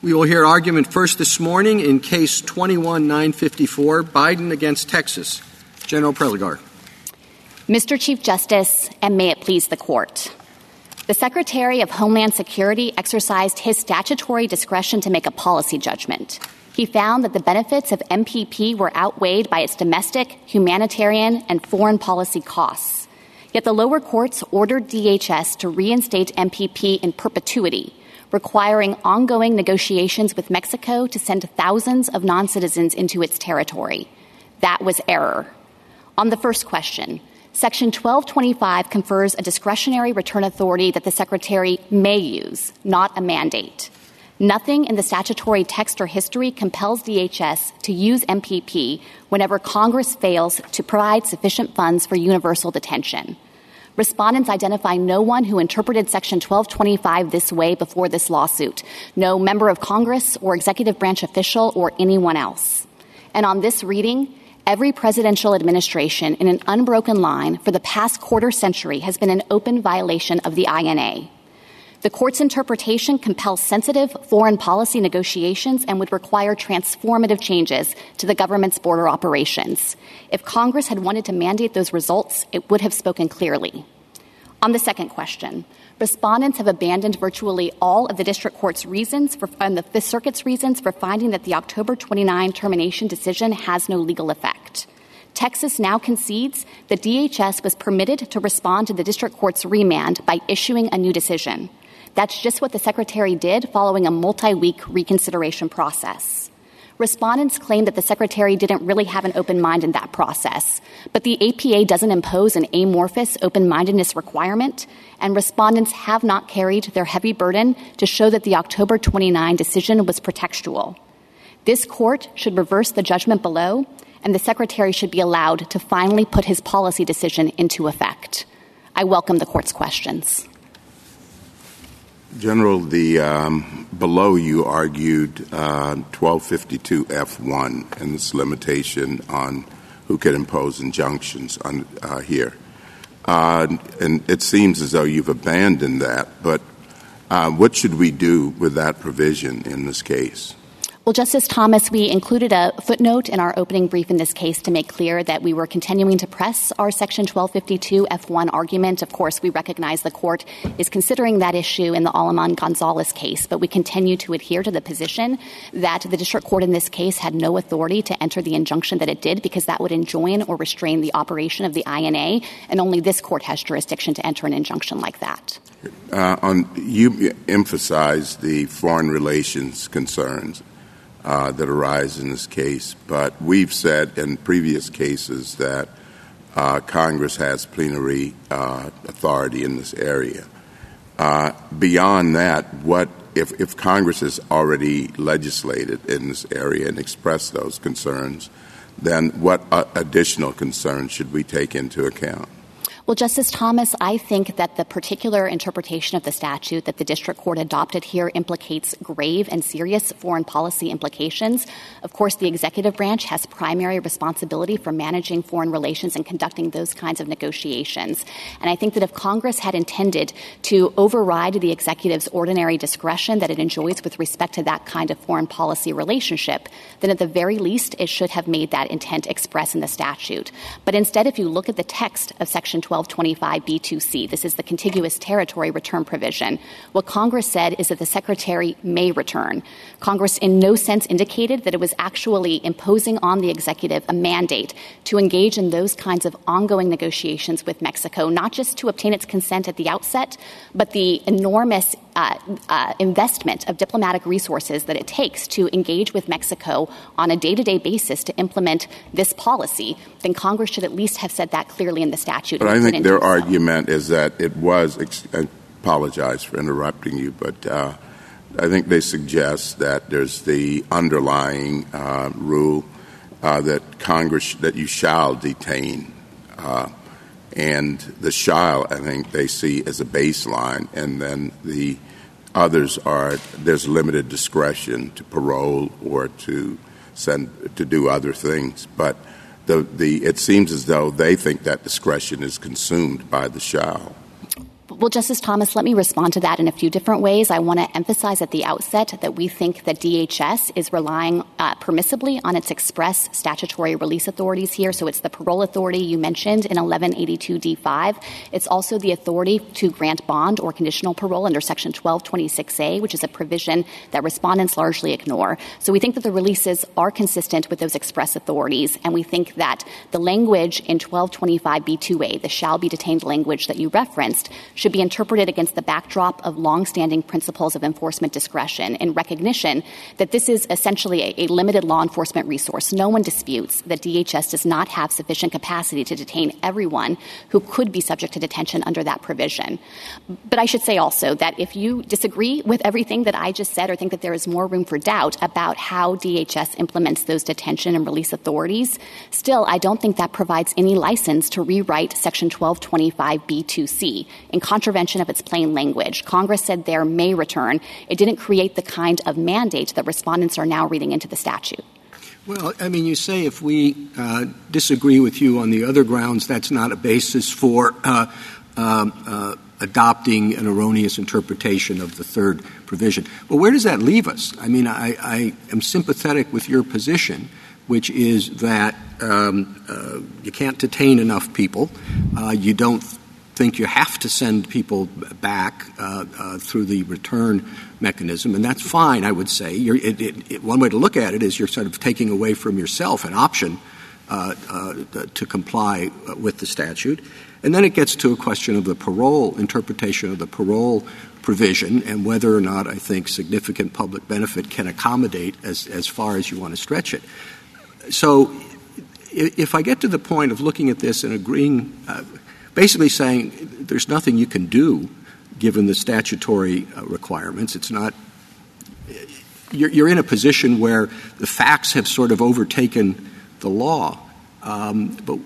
We will hear argument first this morning in Case 21-954, Biden against Texas. General Prelogar. Mr. Chief Justice, and may it please the Court. The Secretary of Homeland Security exercised his statutory discretion to make a policy judgment. He found that the benefits of MPP were outweighed by its domestic, humanitarian, and foreign policy costs. Yet the lower courts ordered DHS to reinstate MPP in perpetuity, requiring ongoing negotiations with Mexico to send thousands of non-citizens into its territory. That was error. On the first question, Section 1225 confers a discretionary return authority that the Secretary may use, not a mandate. Nothing in the statutory text or history compels DHS to use MPP whenever Congress fails to provide sufficient funds for universal detention. Respondents identify no one who interpreted Section 1225 this way before this lawsuit, no member of Congress or executive branch official or anyone else. And on this reading, every presidential administration in an unbroken line for the past quarter century has been in open violation of the INA. The Court's interpretation compels sensitive foreign policy negotiations and would require transformative changes to the government's border operations. If Congress had wanted to mandate those results, it would have spoken clearly. On the second question, respondents have abandoned virtually all of the District Court's reasons and the Fifth Circuit's reasons for finding that the October 29 termination decision has no legal effect. Texas now concedes that DHS was permitted to respond to the District Court's remand by issuing a new decision. That's just what the Secretary did following a multi-week reconsideration process. Respondents claim that the Secretary didn't really have an open mind in that process, but the APA doesn't impose an amorphous open-mindedness requirement, and respondents have not carried their heavy burden to show that the October 29 decision was pretextual. This Court should reverse the judgment below, and the Secretary should be allowed to finally put his policy decision into effect. I welcome the Court's questions. General, below you argued 1252F1 and this limitation on who could impose injunctions on here. And it seems as though you've abandoned that, but what should we do with that provision in this case? Well, Justice Thomas, we included a footnote in our opening brief in this case to make clear that we were continuing to press our Section 1252 F1 argument. Of course, we recognize the Court is considering that issue in the Aleman-Gonzalez case, but we continue to adhere to the position that the District Court in this case had no authority to enter the injunction that it did because that would enjoin or restrain the operation of the INA, and only this Court has jurisdiction to enter an injunction like that. You emphasized the foreign relations concerns that arise in this case, but we've said in previous cases that Congress has plenary authority in this area. Beyond that, what if Congress has already legislated in this area and expressed those concerns, then what additional concerns should we take into account? Well, Justice Thomas, I think that the particular interpretation of the statute that the District Court adopted here implicates grave and serious foreign policy implications. Of course, the executive branch has primary responsibility for managing foreign relations and conducting those kinds of negotiations. And I think that if Congress had intended to override the executive's ordinary discretion that it enjoys with respect to that kind of foreign policy relationship, then at the very least it should have made that intent express in the statute. But instead, if you look at the text of Section 1225B2C. This is the contiguous territory return provision. What Congress said is that the Secretary may return. Congress in no sense indicated that it was actually imposing on the executive a mandate to engage in those kinds of ongoing negotiations with Mexico, not just to obtain its consent at the outset, but the enormous investment of diplomatic resources that it takes to engage with Mexico on a day-to-day basis to implement this policy. Then Congress should at least have said that clearly in the statute. But I think their argument is that it was I apologize for interrupting you, but I think they suggest that there's the underlying rule that Congress — that you shall detain. And the shall, I think, they see as a baseline, and then the others are — there's limited discretion to parole or to send — to do other things. But it seems as though they think that discretion is consumed by the shall. Well, Justice Thomas, let me respond to that in a few different ways. I want to emphasize at the outset that we think that DHS is relying permissibly on its express statutory release authorities here. So it's the parole authority you mentioned in 1182 D5. It's also the authority to grant bond or conditional parole under Section 1226A, which is a provision that respondents largely ignore. So we think that the releases are consistent with those express authorities, and we think that the language in 1225B2A, the shall be detained language that you referenced, should be interpreted against the backdrop of longstanding principles of enforcement discretion in recognition that this is essentially a limited law enforcement resource. No one disputes that DHS does not have sufficient capacity to detain everyone who could be subject to detention under that provision. But I should say also that if you disagree with everything that I just said or think that there is more room for doubt about how DHS implements those detention and release authorities, still, I don't think that provides any license to rewrite Section 1225B2C in contravention of its plain language. Congress said there may return. It didn't create the kind of mandate that respondents are now reading into the statute. Well, I mean, you say if we disagree with you on the other grounds, that's not a basis for adopting an erroneous interpretation of the third provision. But where does that leave us? I mean, I am sympathetic with your position, which is that you can't detain enough people. You don't think you have to send people back through the return mechanism, and that's fine, I would say. One way to look at it is you're sort of taking away from yourself an option to comply with the statute. And then it gets to a question of the parole, interpretation of the parole provision, and whether or not I think significant public benefit can accommodate as far as you want to stretch it. So if I get to the point of looking at this and agreeing, basically saying there's nothing you can do given the statutory requirements, it's not – you're in a position where the facts have sort of overtaken the law. But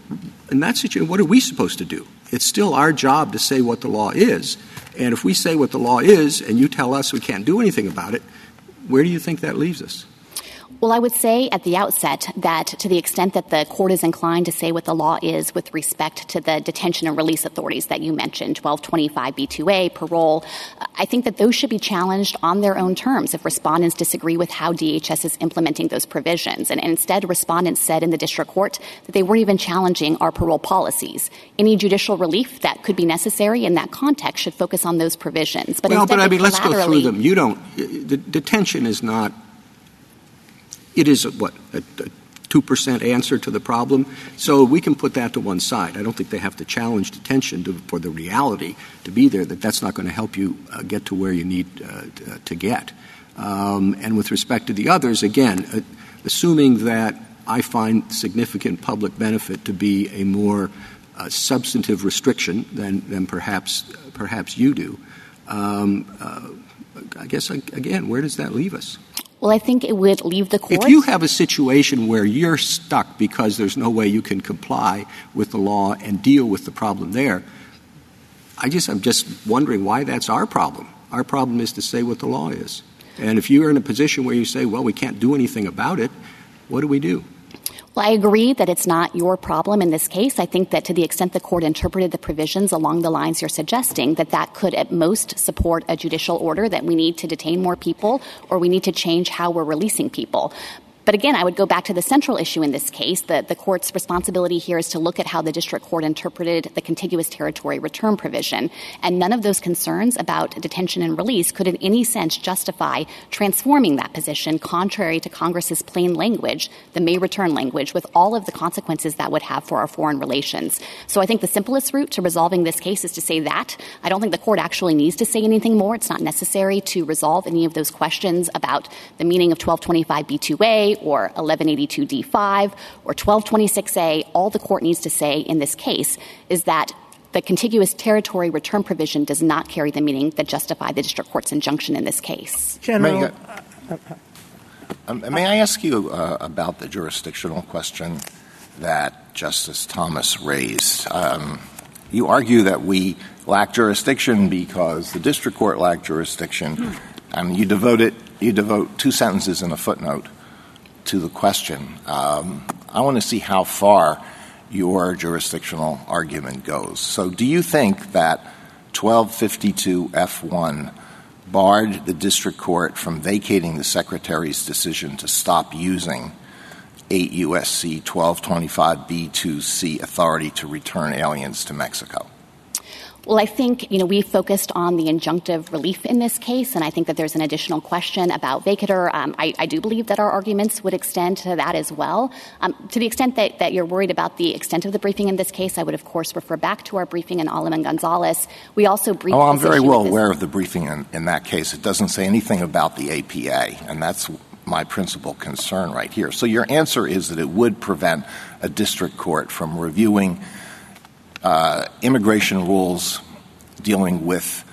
in that situation, what are we supposed to do? It's still our job to say what the law is. And if we say what the law is and you tell us we can't do anything about it, where do you think that leaves us? Well, I would say at the outset that to the extent that the court is inclined to say what the law is with respect to the detention and release authorities that you mentioned, 1225B2A, parole, I think that those should be challenged on their own terms if respondents disagree with how DHS is implementing those provisions. And instead, respondents said in the district court that they weren't even challenging our parole policies. Any judicial relief that could be necessary in that context should focus on those provisions. But well, but I mean, let's go through them. You don't – the detention is not – it is, a 2% answer to the problem? So we can put that to one side. I don't think they have to challenge detention for the reality to be there, that that's not going to help you get to where you need to get. And with respect to the others, again, assuming that I find significant public benefit to be a more substantive restriction than perhaps you do, I guess, again, where does that leave us? Well, I think it would leave the court. If you have a situation where you're stuck because there's no way you can comply with the law and deal with the problem there, I'm just wondering why that's our problem. Our problem is to say what the law is. And if you're in a position where you say, well, we can't do anything about it, what do we do? Well, I agree that it's not your problem in this case. I think that to the extent the court interpreted the provisions along the lines you're suggesting, that could at most support a judicial order that we need to detain more people or we need to change how we're releasing people. But again, I would go back to the central issue in this case. The court's responsibility here is to look at how the district court interpreted the contiguous territory return provision. And none of those concerns about detention and release could in any sense justify transforming that position contrary to Congress's plain language, the may return language, with all of the consequences that would have for our foreign relations. So I think the simplest route to resolving this case is to say that. I don't think the court actually needs to say anything more. It's not necessary to resolve any of those questions about the meaning of 1225B2A. Or 1182D5 or 1226A, all the court needs to say in this case is that the contiguous territory return provision does not carry the meaning that justified the district court's injunction in this case. General, may I ask you about the jurisdictional question that Justice Thomas raised? You argue that we lack jurisdiction because the district court lacked jurisdiction, and you devote two sentences in a footnote to the question. I want to see how far your jurisdictional argument goes. So do you think that 1252 F1 barred the district court from vacating the secretary's decision to stop using 8 U.S.C. 1225 B2C authority to return aliens to Mexico? Well, I think, we focused on the injunctive relief in this case, and I think that there's an additional question about vacatur. I do believe that our arguments would extend to that as well. To the extent that you're worried about the extent of the briefing in this case, I would, of course, refer back to our briefing in Aleman-Gonzalez. We also briefed... Oh, I'm very well aware of the briefing in that case. It doesn't say anything about the APA, and that's my principal concern right here. So your answer is that it would prevent a district court from reviewing immigration rules dealing with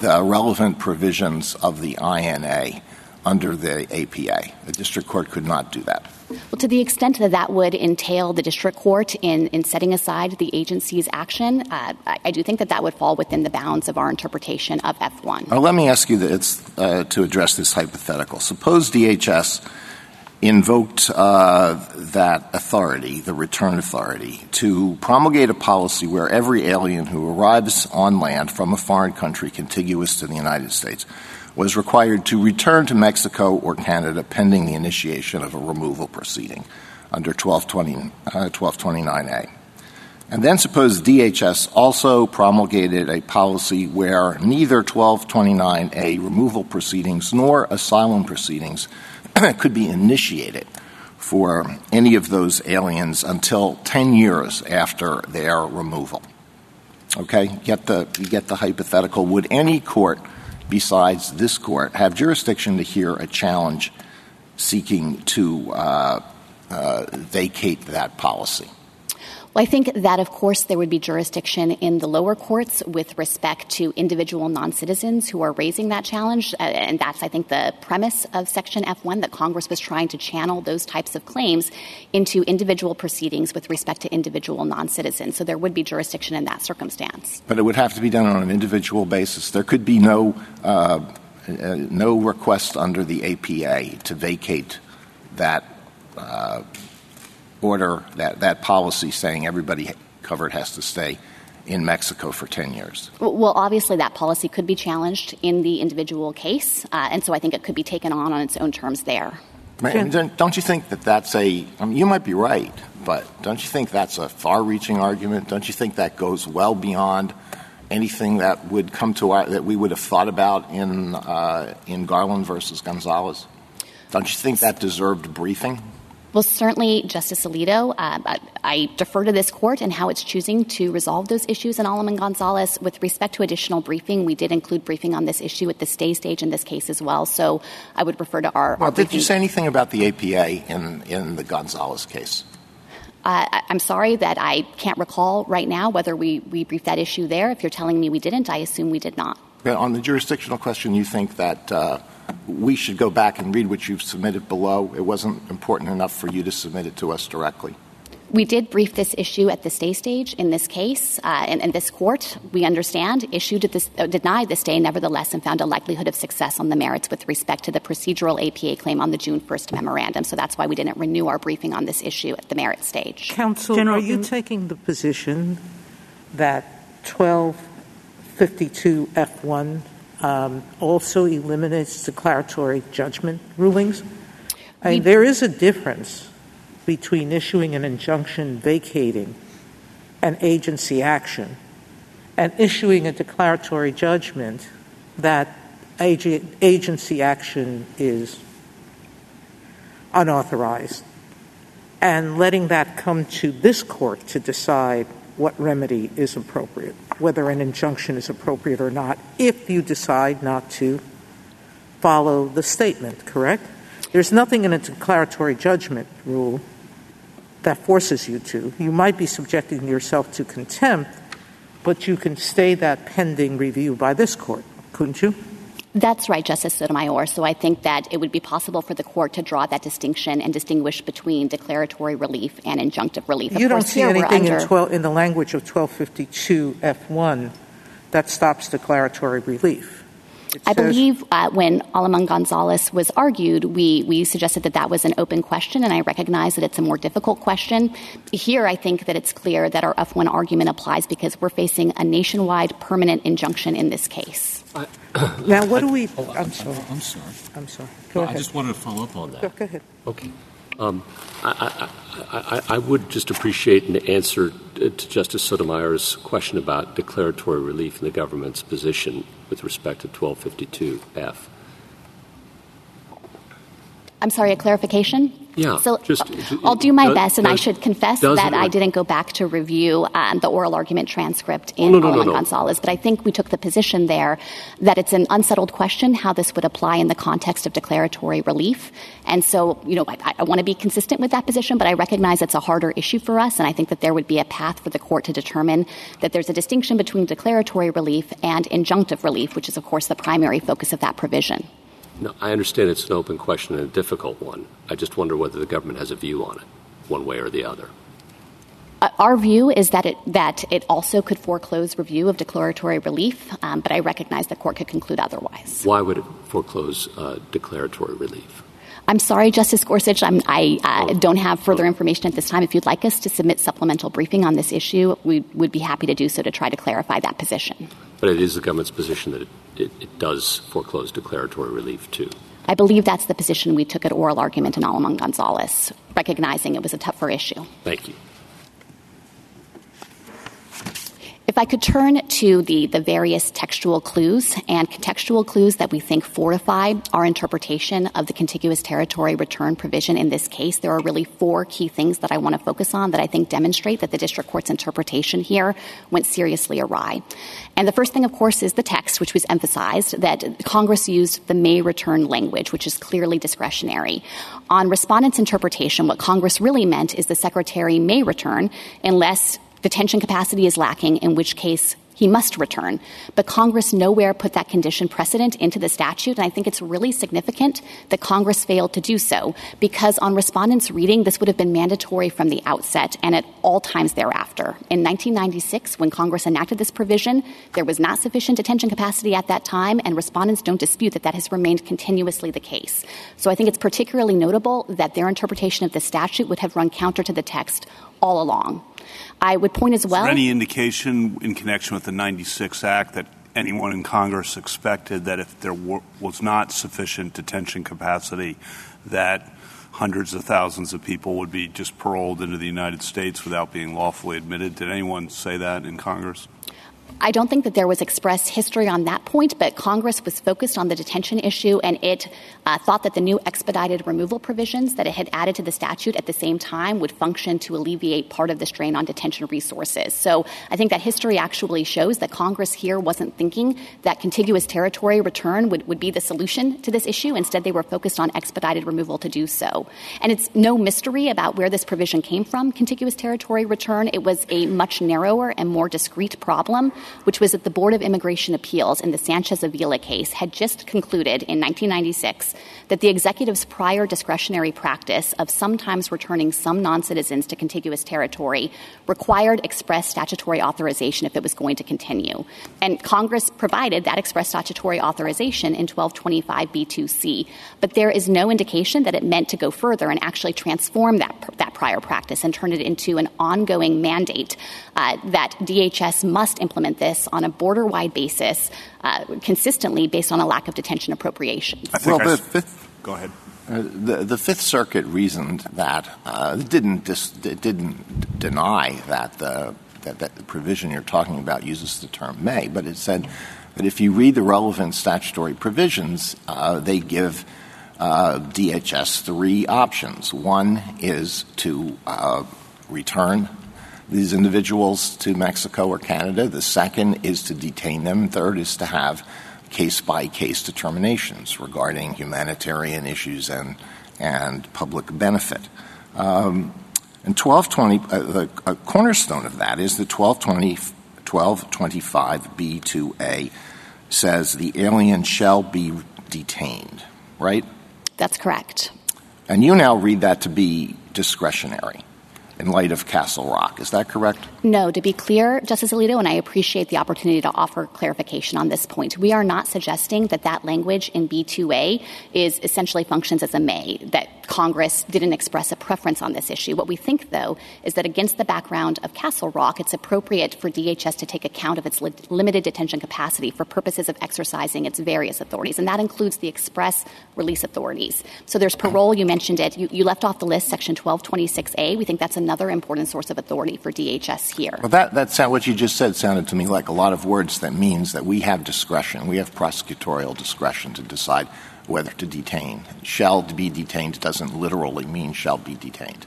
the relevant provisions of the INA under the APA. The district court could not do that. Well, to the extent that that would entail the district court in setting aside the agency's action, I do think that would fall within the bounds of our interpretation of F1. Now, let me ask you to address this hypothetical. Suppose DHS invoked that authority, the return authority, to promulgate a policy where every alien who arrives on land from a foreign country contiguous to the United States was required to return to Mexico or Canada pending the initiation of a removal proceeding under 1229A. And then suppose DHS also promulgated a policy where neither 1229A removal proceedings nor asylum proceedings could be initiated for any of those aliens until 10 years after their removal. Okay? You get the hypothetical. Would any court besides this court have jurisdiction to hear a challenge seeking to vacate that policy? Well, I think that, of course, there would be jurisdiction in the lower courts with respect to individual non-citizens who are raising that challenge, and that's, I think, the premise of Section F1, that Congress was trying to channel those types of claims into individual proceedings with respect to individual non-citizens. So there would be jurisdiction in that circumstance. But it would have to be done on an individual basis. There could be no request under the APA to vacate that order, that policy saying everybody covered has to stay in Mexico for 10 years. Well, obviously that policy could be challenged in the individual case, and so I think it could be taken on its own terms there. Don't you think that's you might be right, but don't you think that's a far-reaching argument? Don't you think that goes well beyond anything that would come to that we would have thought about in Garland versus Gonzalez? Don't you think that deserved briefing? Well, certainly, Justice Alito, I defer to this court and how it's choosing to resolve those issues in Aleman-Gonzalez. With respect to additional briefing, we did include briefing on this issue at the stay stage in this case as well. So I would refer to our briefing. Did you say anything about the APA in the Gonzalez case? I'm sorry that I can't recall right now whether we briefed that issue there. If you're telling me we didn't, I assume we did not. But on the jurisdictional question, you think that we should go back and read what you've submitted below? It wasn't important enough for you to submit it to us directly. We did brief this issue at the stay stage in this case, and this court, we understand, denied the stay nevertheless and found a likelihood of success on the merits with respect to the procedural APA claim on the June 1st memorandum. So that's why we didn't renew our briefing on this issue at the merit stage. Counsel, General, are you taking the position that 1252 F1 also eliminates declaratory judgment rulings? There is a difference between issuing an injunction vacating an agency action and issuing a declaratory judgment that agency action is unauthorized and letting that come to this court to decide what remedy is appropriate, whether an injunction is appropriate or not, if you decide not to follow the statement, correct? There's nothing in a declaratory judgment rule that forces you to. You might be subjecting yourself to contempt, but you can stay that pending review by this court, couldn't you? That's right, Justice Sotomayor. So I think that it would be possible for the court to draw that distinction and distinguish between declaratory relief and injunctive relief. You don't see anything in the language of 1252 F1 that stops declaratory relief. I believe when Aleman-Gonzalez was argued, we suggested that that was an open question, and I recognize that it's a more difficult question. Here, I think that it's clear that our F1 argument applies because we're facing a nationwide permanent injunction in this case. I'm sorry. Go ahead. I just wanted to follow up on that. Go ahead. Okay. I would just appreciate an answer to Justice Sotomayor's question about declaratory relief in the government's position with respect to 1252F. I'm sorry, a clarification? Yeah. So I'll do my best, and I should confess that I didn't go back to review the oral argument transcript in Gonzalez, but I think we took the position there that it's an unsettled question how this would apply in the context of declaratory relief. And so, I want to be consistent with that position, but I recognize it's a harder issue for us, and I think that there would be a path for the court to determine that there's a distinction between declaratory relief and injunctive relief, which is, of course, the primary focus of that provision. No, I understand it's an open question and a difficult one. I just wonder whether the government has a view on it, one way or the other. Our view is that it also could foreclose review of declaratory relief, but I recognize the court could conclude otherwise. Why would it foreclose declaratory relief? I'm sorry, Justice Gorsuch, I don't have further information at this time. If you'd like us to submit supplemental briefing on this issue, we would be happy to do so to try to clarify that position. But it is the government's position that it does foreclose declaratory relief, too. I believe that's the position we took at oral argument in Aleman-Gonzalez, recognizing it was a tougher issue. Thank you. If I could turn to the various textual clues and contextual clues that we think fortify our interpretation of the contiguous territory return provision in this case, there are really four key things that I want to focus on that I think demonstrate that the district court's interpretation here went seriously awry. And the first thing, of course, is the text, which was emphasized, that Congress used the may return language, which is clearly discretionary. On respondents' interpretation, what Congress really meant is the secretary may return unless detention capacity is lacking, in which case he must return. But Congress nowhere put that condition precedent into the statute, and I think it's really significant that Congress failed to do so, because on respondents' reading, this would have been mandatory from the outset and at all times thereafter. In 1996, when Congress enacted this provision, there was not sufficient detention capacity at that time, and respondents don't dispute that that has remained continuously the case. So I think it's particularly notable that their interpretation of the statute would have run counter to the text all along. I would point as well. Is there any indication in connection with the 96 Act that anyone in Congress expected that if there was not sufficient detention capacity, that hundreds of thousands of people would be just paroled into the United States without being lawfully admitted? Did anyone say that in Congress? I don't think that there was expressed history on that point, but Congress was focused on the detention issue, and it thought that the new expedited removal provisions that it had added to the statute at the same time would function to alleviate part of the strain on detention resources. So I think that history actually shows that Congress here wasn't thinking that contiguous territory return would be the solution to this issue. Instead, they were focused on expedited removal to do so. And it's no mystery about where this provision came from, contiguous territory return. It was a much narrower and more discrete problem, which was that the Board of Immigration Appeals in the Sanchez-Avila case had just concluded in 1996 that the executive's prior discretionary practice of sometimes returning some non-citizens to contiguous territory required express statutory authorization if it was going to continue. And Congress provided that express statutory authorization in 1225B2C, but there is no indication that it meant to go further and actually transform that prior practice and turn it into an ongoing mandate that DHS must implement this on a border-wide basis, consistently based on a lack of detention appropriations. Go ahead. The Fifth Circuit reasoned that didn't deny that the provision you're talking about uses the term may, but it said that if you read the relevant statutory provisions, they give DHS three options. One is to return these individuals to Mexico or Canada. The second is to detain them. Third is to have case-by-case determinations regarding humanitarian issues and public benefit. And 1220, a cornerstone of that is the 1225B2A says the alien shall be detained, right? That's correct. And you now read that to be discretionary. in light of Castle Rock. Is that correct? No. To be clear, Justice Alito, and I appreciate the opportunity to offer clarification on this point, we are not suggesting that that language in B2A is essentially functions as a may, that Congress didn't express a preference on this issue. What we think, though, is that against the background of Castle Rock, it's appropriate for DHS to take account of its limited detention capacity for purposes of exercising its various authorities, and that includes the express release authorities. So there's parole. You mentioned it. You left off the list, Section 1226A. We think that's another important source of authority for DHS here. Well, what you just said sounded to me like a lot of words that means that we have discretion. We have prosecutorial discretion to decide whether to detain. Shall be detained doesn't literally mean shall be detained.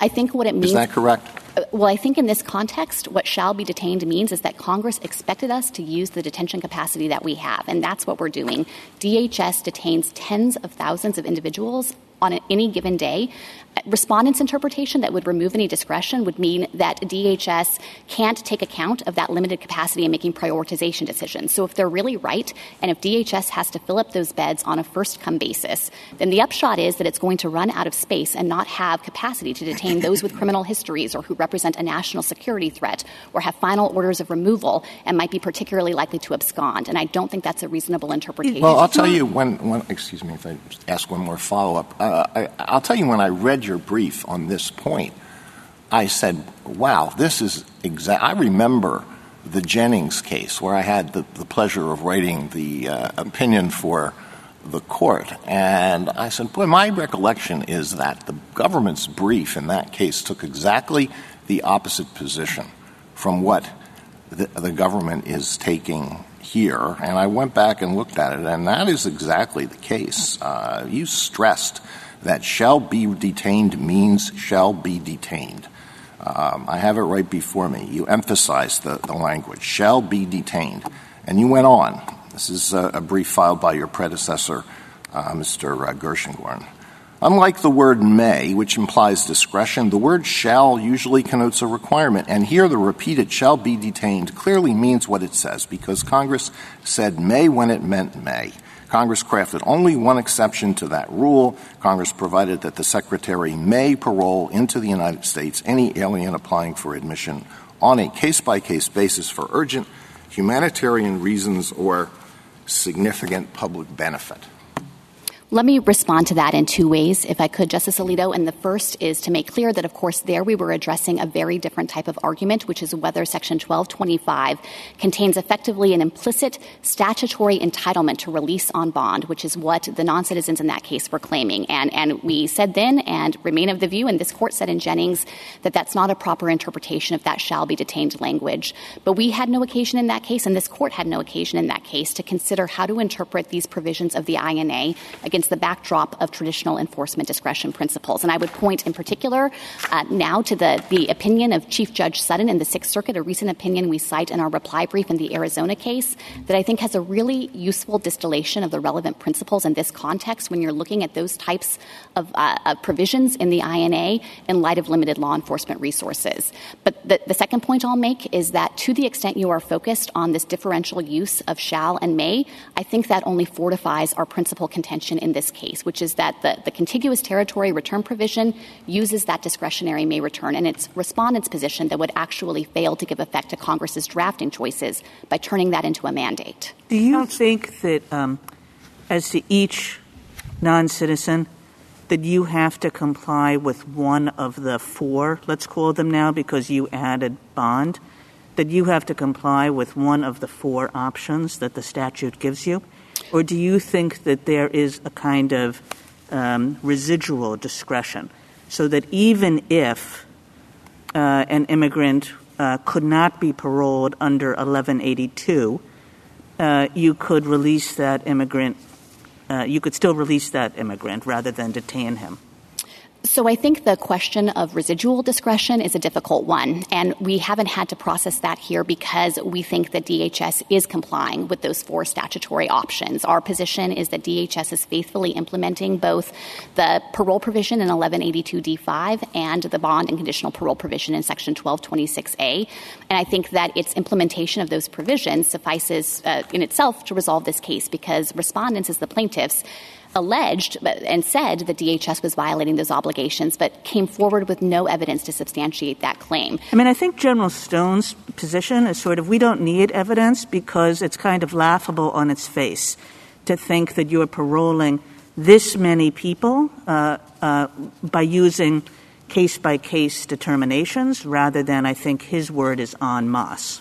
I think what it means— Is that correct? Well, I think in this context, what shall be detained means is that Congress expected us to use the detention capacity that we have, and that's what we're doing. DHS detains tens of thousands of individuals on any given day. Respondents' interpretation that would remove any discretion would mean that DHS can't take account of that limited capacity in making prioritization decisions. So if they're really right, and if DHS has to fill up those beds on a first-come basis, then the upshot is that it's going to run out of space and not have capacity to detain those with criminal histories or who represent a national security threat or have final orders of removal and might be particularly likely to abscond. And I don't think that's a reasonable interpretation. Well, I'll tell you when excuse me if I ask one more follow-up. I'll tell you when I read your brief on this point, I said, wow, this is exact. I remember the Jennings case where I had the pleasure of writing the opinion for the court. And I said, boy, my recollection is that the government's brief in that case took exactly the opposite position from what the government is taking here. And I went back and looked at it, and that is exactly the case. You stressed that shall be detained means shall be detained. I have it right before me. You emphasized the language, shall be detained. And you went on. This is a brief filed by your predecessor, Mr. Gershengorn. Unlike the word may, which implies discretion, the word shall usually connotes a requirement. And here the repeated shall be detained clearly means what it says, because Congress said may when it meant may. Congress crafted only one exception to that rule. Congress provided that the Secretary may parole into the United States any alien applying for admission on a case-by-case basis for urgent humanitarian reasons or significant public benefit. Let me respond to that in two ways, if I could, Justice Alito. And the first is to make clear that, of course, there we were addressing a very different type of argument, which is whether Section 1225 contains effectively an implicit statutory entitlement to release on bond, which is what the non-citizens in that case were claiming. And we said then and remain of the view, and this court said in Jennings, that that's not a proper interpretation of that shall be detained language. But we had no occasion in that case, and this court had no occasion in that case, to consider how to interpret these provisions of the INA against the backdrop of traditional enforcement discretion principles. And I would point in particular now to the opinion of Chief Judge Sutton in the Sixth Circuit, a recent opinion we cite in our reply brief in the Arizona case that I think has a really useful distillation of the relevant principles in this context when you're looking at those types of provisions in the INA in light of limited law enforcement resources. But the second point I'll make is that to the extent you are focused on this differential use of shall and may, I think that only fortifies our principal contention in this case, which is that the contiguous territory return provision uses that discretionary may return, and it's respondents' position that would actually fail to give effect to Congress's drafting choices by turning that into a mandate. Do you think that as to each non-citizen that you have to comply with one of the four, let's call them now because you added bond, that you have to comply with one of the four options that the statute gives you? Or do you think that there is a kind of residual discretion so that even if an immigrant could not be paroled under 1182, you could release that immigrant, you could still release that immigrant rather than detain him? So I think the question of residual discretion is a difficult one, and we haven't had to process that here because we think that DHS is complying with those four statutory options. Our position is that DHS is faithfully implementing both the parole provision in 1182D5 and the bond and conditional parole provision in Section 1226A, and I think that its implementation of those provisions suffices in itself to resolve this case because respondents, as the plaintiffs, alleged and said that DHS was violating those obligations, but came forward with no evidence to substantiate that claim. I mean, I think General Stone's position is sort of, we don't need evidence because it's kind of laughable on its face to think that you're paroling this many people by using case-by-case determinations rather than, I think his word is en masse.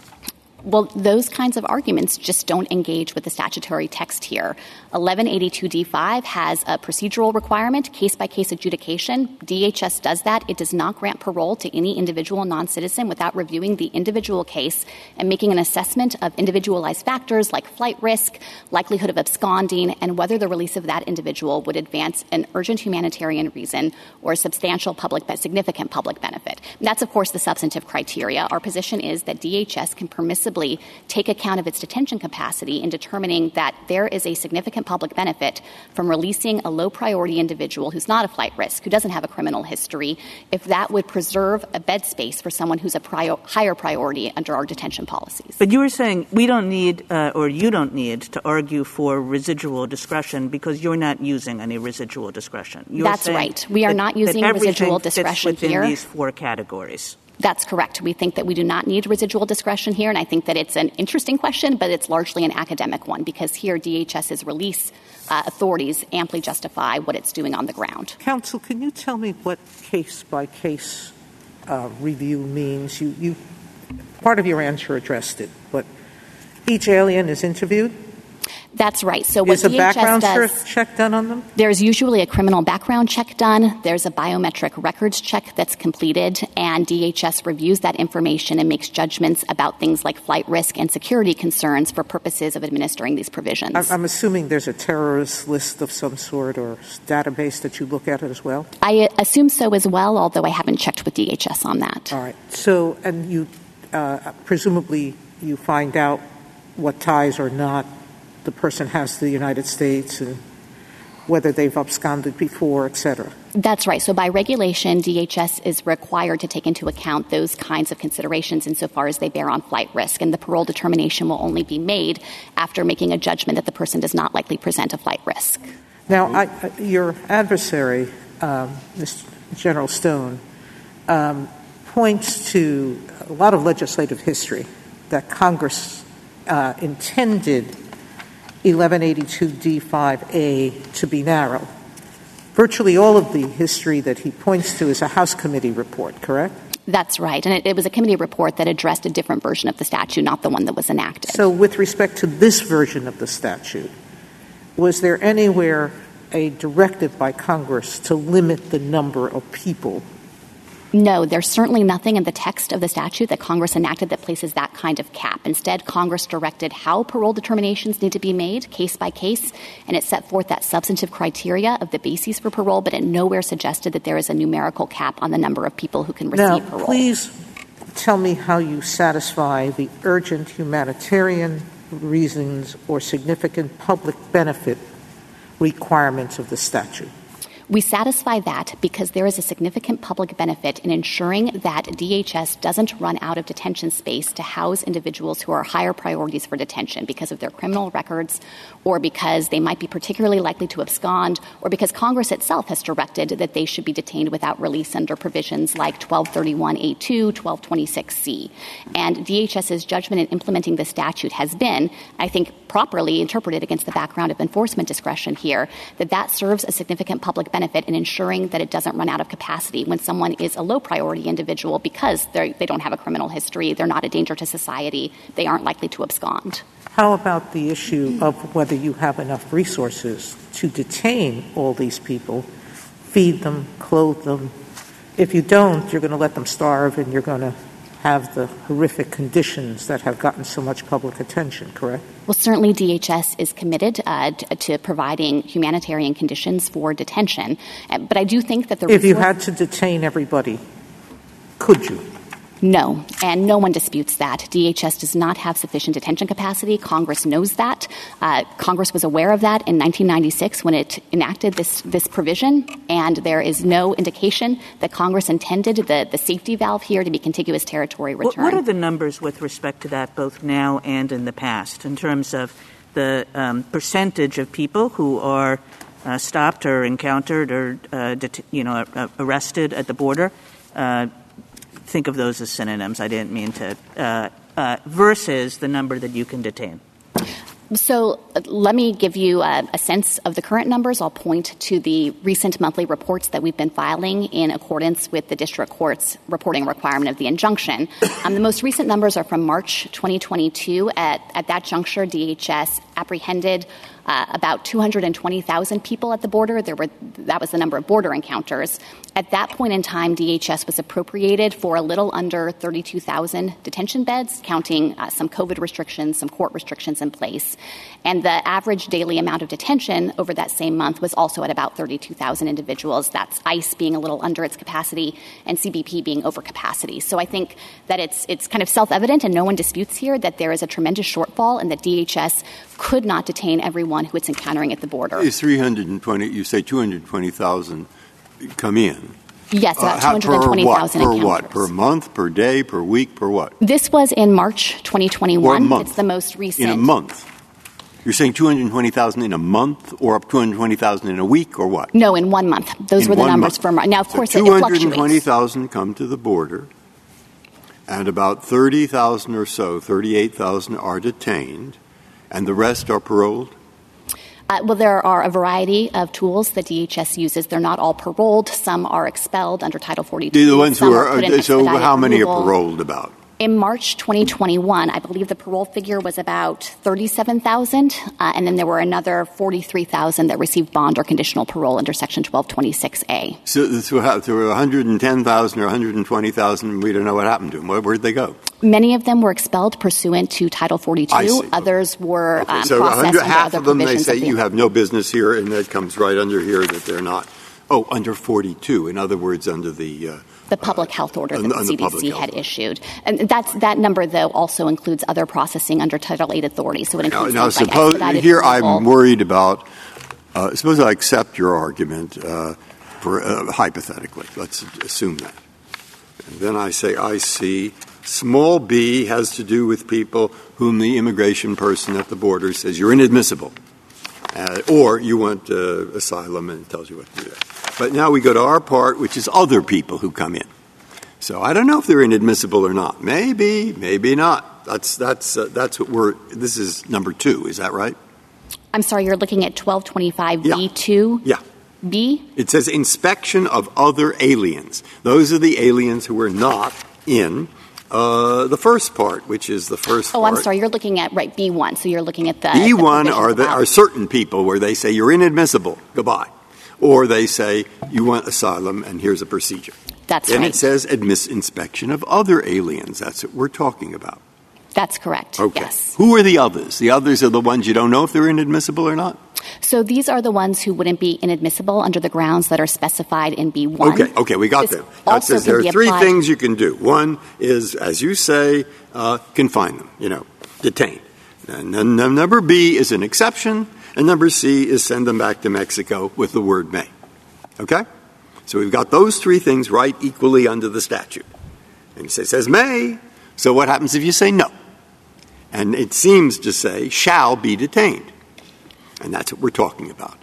Well, those kinds of arguments just don't engage with the statutory text here. 1182D5 has a procedural requirement, case-by-case adjudication. DHS does that. It does not grant parole to any individual non-citizen without reviewing the individual case and making an assessment of individualized factors like flight risk, likelihood of absconding, and whether the release of that individual would advance an urgent humanitarian reason or a substantial significant public benefit. And that's, of course, the substantive criteria. Our position is that DHS can permissibly take account of its detention capacity in determining that there is a significant public benefit from releasing a low-priority individual who's not a flight risk, who doesn't have a criminal history, if that would preserve a bed space for someone who's a higher priority under our detention policies. But you were saying we don't need or you don't need to argue for residual discretion because you're not using any residual discretion. That's right. We are not using residual discretion here. Within these four categories. That's correct. We think that we do not need residual discretion here, and I think that it's an interesting question, but it's largely an academic one, because here DHS's release authorities amply justify what it's doing on the ground. Counsel, can you tell me what case-by-case review means? You part of your answer addressed it, but each alien is interviewed? That's right. So what DHS does, is a background check done on them? There's usually a criminal background check done. There's a biometric records check that's completed, and DHS reviews that information and makes judgments about things like flight risk and security concerns for purposes of administering these provisions. I'm assuming there's a terrorist list of some sort or database that you look at as well? I assume so as well, although I haven't checked with DHS on that. All right. So, and you presumably you find out what ties or not the person has to the United States and whether they've absconded before, et cetera. That's right. So by regulation, DHS is required to take into account those kinds of considerations insofar as they bear on flight risk, and the parole determination will only be made after making a judgment that the person does not likely present a flight risk. Now, your adversary, General Stone, points to a lot of legislative history that Congress intended 1182D5A to be narrow. Virtually all of the history that he points to is a House committee report, correct? That's right. And it was a committee report that addressed a different version of the statute, not the one that was enacted. So with respect to this version of the statute, was there anywhere a directive by Congress to limit the number of people? No, there's certainly nothing in the text of the statute that Congress enacted that places that kind of cap. Instead, Congress directed how parole determinations need to be made case by case, and it set forth that substantive criteria of the basis for parole, but it nowhere suggested that there is a numerical cap on the number of people who can receive parole. Now, please tell me how you satisfy the urgent humanitarian reasons or significant public benefit requirements of the statute. We satisfy that because there is a significant public benefit in ensuring that DHS doesn't run out of detention space to house individuals who are higher priorities for detention because of their criminal records or because they might be particularly likely to abscond or because Congress itself has directed that they should be detained without release under provisions like 1231A2, 1226C. And DHS's judgment in implementing the statute has been, I think, properly interpreted against the background of enforcement discretion here, that serves a significant public benefit in ensuring that it doesn't run out of capacity when someone is a low-priority individual because they don't have a criminal history, they're not a danger to society, they aren't likely to abscond. How about the issue of whether you have enough resources to detain all these people, feed them, clothe them? If you don't, you're going to let them starve and you're going to have the horrific conditions that have gotten so much public attention, correct? Well, certainly DHS is committed to providing humanitarian conditions for detention. But I do think that if you had to detain everybody, could you? No, and no one disputes that. DHS does not have sufficient detention capacity. Congress knows that. Congress was aware of that in 1996 when it enacted this provision, and there is no indication that Congress intended the safety valve here to be contiguous territory return. What are the numbers with respect to that both now and in the past in terms of the percentage of people who are stopped or encountered or arrested at the border. Think of those as synonyms. I didn't mean to. Versus the number that you can detain. So let me give you a sense of the current numbers. I'll point to the recent monthly reports that we've been filing in accordance with the district court's reporting requirement of the injunction. The most recent numbers are from March 2022. At that juncture, DHS apprehended about 220,000 people at the border. That was the number of border encounters. At that point in time, DHS was appropriated for a little under 32,000 detention beds, counting some COVID restrictions, some court restrictions in place. And the average daily amount of detention over that same month was also at about 32,000 individuals. That's ICE being a little under its capacity and CBP being over capacity. So I think that it's kind of self-evident and no one disputes here that there is a tremendous shortfall and that DHS could not detain everyone who it's encountering at the border. Is 320, you say 220,000 come in? Yes, about 220,000 encounters. Per what? Per month, per day, per week, per what? This was in March 2021. Or a month. It's the most recent. In a month. You're saying 220,000 in a month or up 220,000 in a week or what? No, in 1 month. Those were the numbers for March. Now, of course, it fluctuates. 220,000 come to the border and about 30,000 or so, 38,000 are detained and the rest are paroled? Well, there are a variety of tools that DHS uses. They're not all paroled. Some are expelled under Title 42. The ones who are so how many are paroled about? In March 2021, I believe the parole figure was about 37,000, and then there were another 43,000 that received bond or conditional parole under Section 1226A. So there were 110,000 or 120,000, we don't know what happened to them. Where did they go? Many of them were expelled pursuant to Title 42. Others were processed under half other of them, provisions. They say you have no business here, and that comes right under here that they're not. Oh, under 42. In other words, under the public health order that the CDC had issued. And that number, though, also includes other processing under Title 8 authority. So it includes I'm worried about – suppose I accept your argument hypothetically. Let's assume that. And then I say I see small b has to do with people whom the immigration person at the border says you're inadmissible. Or you want asylum and it tells you what to do. But now we go to our part, which is other people who come in. So I don't know if they're inadmissible or not. Maybe, maybe not. That's what we're. This is number 2. Is that right? I'm sorry, you're looking at 1225 B2. Yeah. B. It says inspection of other aliens. Those are the aliens who are not in. The first part, which is the first part. I'm sorry. You're looking at, right, B1. So you're looking at the B1 are certain people where they say you're inadmissible. Goodbye. Or they say you want asylum and here's a procedure. That's right. And it says inspection of other aliens. That's what we're talking about. That's correct. Okay. Yes. Who are the others? The others are the ones you don't know if they're inadmissible or not? So these are the ones who wouldn't be inadmissible under the grounds that are specified in B1. Okay, we got them. Now it says there are 3 things you can do. One is, as you say, confine them, detain. And then number B is an exception, and number C is send them back to Mexico with the word may. Okay? So we've got those 3 things right equally under the statute. And it says may, so what happens if you say no? And it seems to say shall be detained. And that's what we're talking about.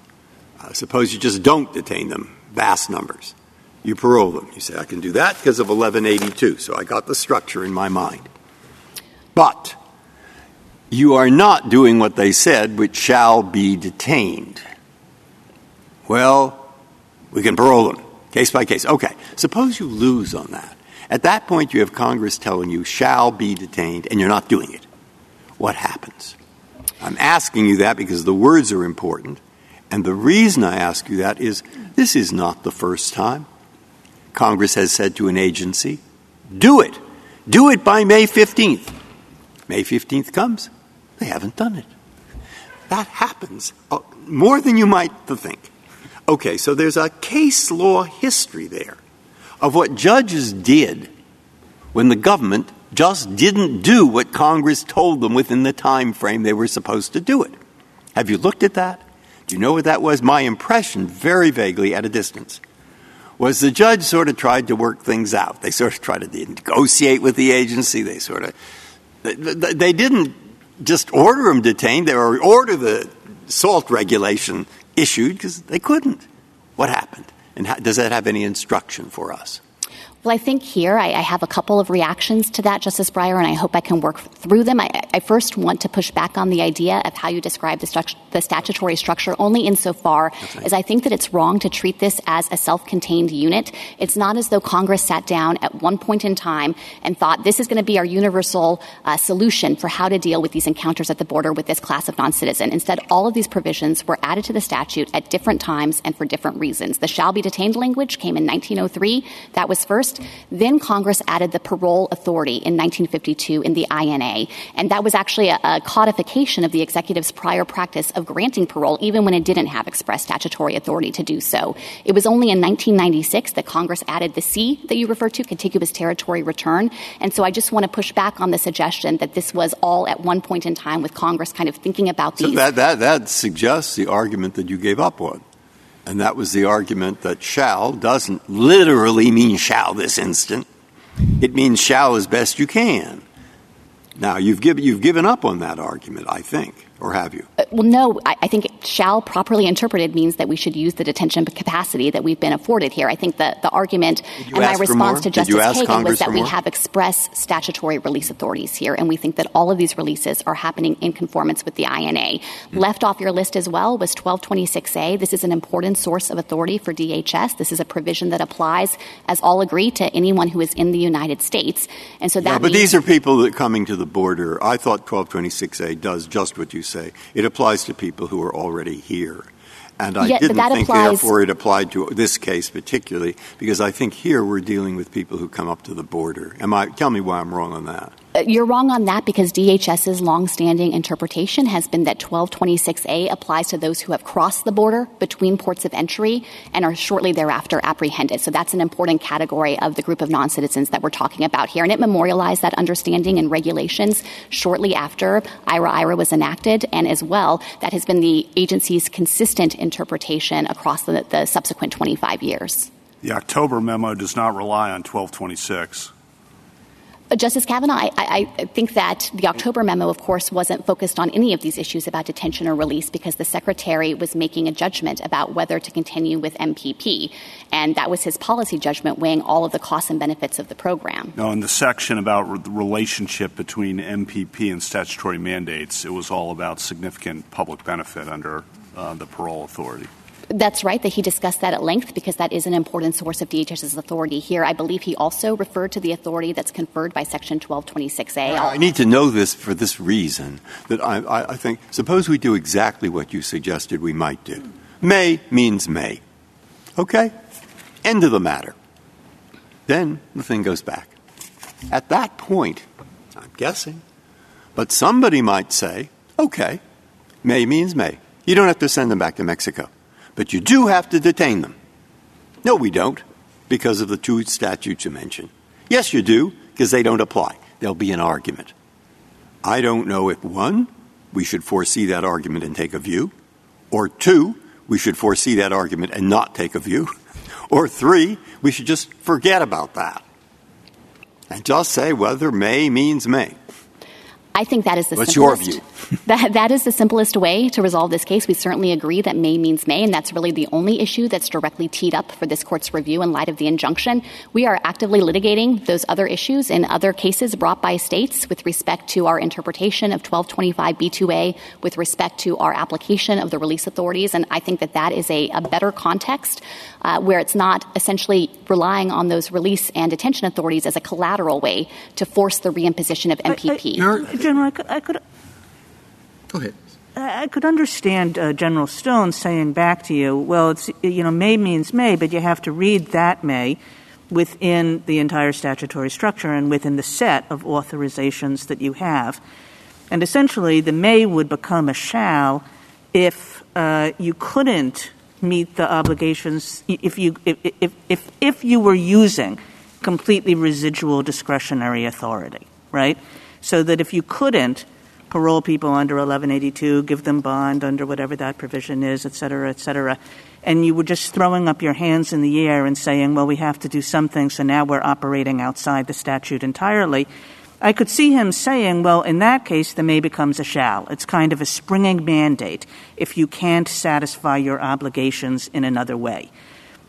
Suppose you just don't detain them, vast numbers. You parole them. You say, I can do that because of 1182. So I got the structure in my mind. But you are not doing what they said, which shall be detained. Well, we can parole them, case by case. Okay. Suppose you lose on that. At that point, you have Congress telling you shall be detained, and you're not doing it. What happens? I'm asking you that because the words are important. And the reason I ask you that is this is not the first time Congress has said to an agency, do it. Do it by May 15th. May 15th comes. They haven't done it. That happens more than you might think. Okay, so there's a case law history there of what judges did when the government just didn't do what Congress told them within the time frame they were supposed to do it. Have you looked at that? Do you know what that was? My impression, very vaguely at a distance, was the judge sort of tried to work things out. They sort of tried to negotiate with the agency. They didn't just order them detained. They ordered the SALT regulation issued because they couldn't. What happened? And how, does that have any instruction for us? Well, I think here I have a couple of reactions to that, Justice Breyer, and I hope I can work through them. I first want to push back on the idea of how you describe the statutory structure only insofar as I think that it's wrong to treat this as a self-contained unit. It's not as though Congress sat down at one point in time and thought this is going to be our universal solution for how to deal with these encounters at the border with this class of non-citizen. Instead, all of these provisions were added to the statute at different times and for different reasons. The shall be detained language came in 1903. That was first. Then Congress added the parole authority in 1952 in the INA, and that was actually a codification of the executive's prior practice of granting parole, even when it didn't have express statutory authority to do so. It was only in 1996 that Congress added the C that you refer to, contiguous territory return, and so I just want to push back on the suggestion that this was all at one point in time with Congress kind of thinking about these. So that suggests the argument that you gave up on. And that was the argument that shall doesn't literally mean shall this instant. It means shall as best you can. Now, you've given up on that argument, I think, or have you? Well, no, I think shall properly interpreted means that we should use the detention capacity that we've been afforded here. I think the argument and my response to Justice Kagan was that we have express statutory release authorities here, and we think that all of these releases are happening in conformance with the INA. Left off your list as well was 1226A. This is an important source of authority for DHS. This is a provision that applies, as all agree, to anyone who is in the United States. And so that but these are people that coming to the border. I thought 1226A does just what you say. It applies to people who are already here. And I didn't think, therefore, it applied to this case particularly, because I think here we're dealing with people who come up to the border. Tell me why I'm wrong on that. You're wrong on that because DHS's longstanding interpretation has been that 1226A applies to those who have crossed the border between ports of entry and are shortly thereafter apprehended. So that's an important category of the group of non-citizens that we're talking about here. And it memorialized that understanding in regulations shortly after IRA was enacted. And as well, that has been the agency's consistent interpretation across the subsequent 25 years. The October memo does not rely on 1226. Justice Kavanaugh, I think that the October memo, of course, wasn't focused on any of these issues about detention or release because the Secretary was making a judgment about whether to continue with MPP, and that was his policy judgment weighing all of the costs and benefits of the program. No, in the section about the relationship between MPP and statutory mandates, it was all about significant public benefit under the parole authority. That's right, that he discussed that at length because that is an important source of DHS's authority here. I believe he also referred to the authority that's conferred by Section 1226A. I need to know this for this reason, that I think, suppose we do exactly what you suggested we might do. May means may. Okay? End of the matter. Then the thing goes back. At that point, I'm guessing, but somebody might say, okay, may means may. You don't have to send them back to Mexico. But you do have to detain them. No, we don't, because of the two statutes you mentioned. Yes, you do, because they don't apply. There'll be an argument. I don't know if, one, we should foresee that argument and take a view, or two, we should foresee that argument and not take a view, or three, we should just forget about that and just say whether may means may. I think that is the simplest. What's your view? That is the simplest way to resolve this case. We certainly agree that may means may, and that's really the only issue that's directly teed up for this court's review in light of the injunction. We are actively litigating those other issues in other cases brought by states with respect to our interpretation of 1225B2A, with respect to our application of the release authorities, and I think that is a better context where it's not essentially relying on those release and detention authorities as a collateral way to force the reimposition of MPP. General, go ahead. I could understand General Stone saying back to you, well, it's, may means may, but you have to read that may within the entire statutory structure and within the set of authorizations that you have. And essentially, the may would become a shall if you couldn't meet the obligations, if you were using completely residual discretionary authority, right? So that if you couldn't parole people under 1182, give them bond under whatever that provision is, et cetera, and you were just throwing up your hands in the air and saying, well, we have to do something, so now we're operating outside the statute entirely, I could see him saying, well, in that case, the may becomes a shall. It's kind of a springing mandate if you can't satisfy your obligations in another way.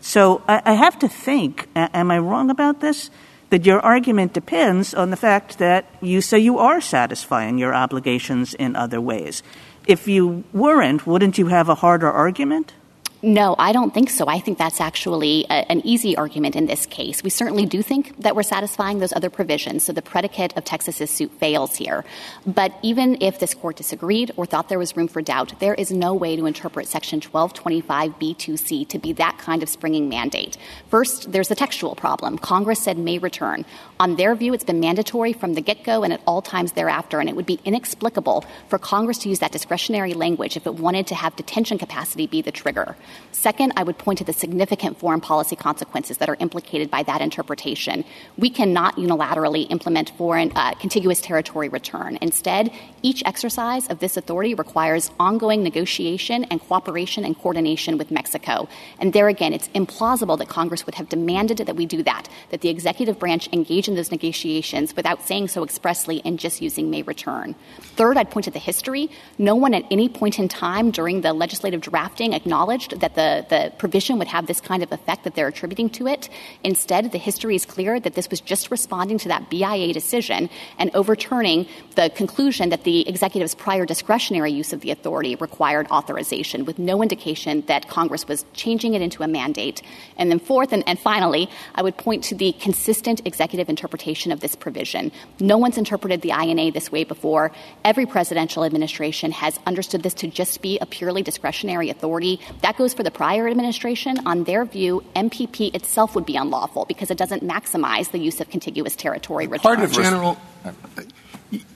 So I have to think, am I wrong about this? That your argument depends on the fact that you say you are satisfying your obligations in other ways. If you weren't, wouldn't you have a harder argument? No, I don't think so. I think that's actually an easy argument in this case. We certainly do think that we're satisfying those other provisions, so the predicate of Texas's suit fails here. But even if this court disagreed or thought there was room for doubt, there is no way to interpret Section 1225B2C to be that kind of springing mandate. First, there's the textual problem. Congress said may return. On their view, it's been mandatory from the get-go and at all times thereafter, and it would be inexplicable for Congress to use that discretionary language if it wanted to have detention capacity be the trigger. Second, I would point to the significant foreign policy consequences that are implicated by that interpretation. We cannot unilaterally implement foreign contiguous territory return. Instead, each exercise of this authority requires ongoing negotiation and cooperation and coordination with Mexico. And there again, it's implausible that Congress would have demanded that we do that, that the executive branch engage in those negotiations without saying so expressly and just using may return. Third, I'd point to the history. No one at any point in time during the legislative drafting acknowledged that the provision would have this kind of effect that they're attributing to it. Instead, the history is clear that this was just responding to that BIA decision and overturning the conclusion that the executive's prior discretionary use of the authority required authorization, with no indication that Congress was changing it into a mandate. And then fourth, and finally, I would point to the consistent executive interpretation of this provision. No one's interpreted the INA this way before. Every presidential administration has understood this to just be a purely discretionary authority. That goes for the prior administration. On their view, MPP itself would be unlawful because it doesn't maximize the use of contiguous territory return. Part of General,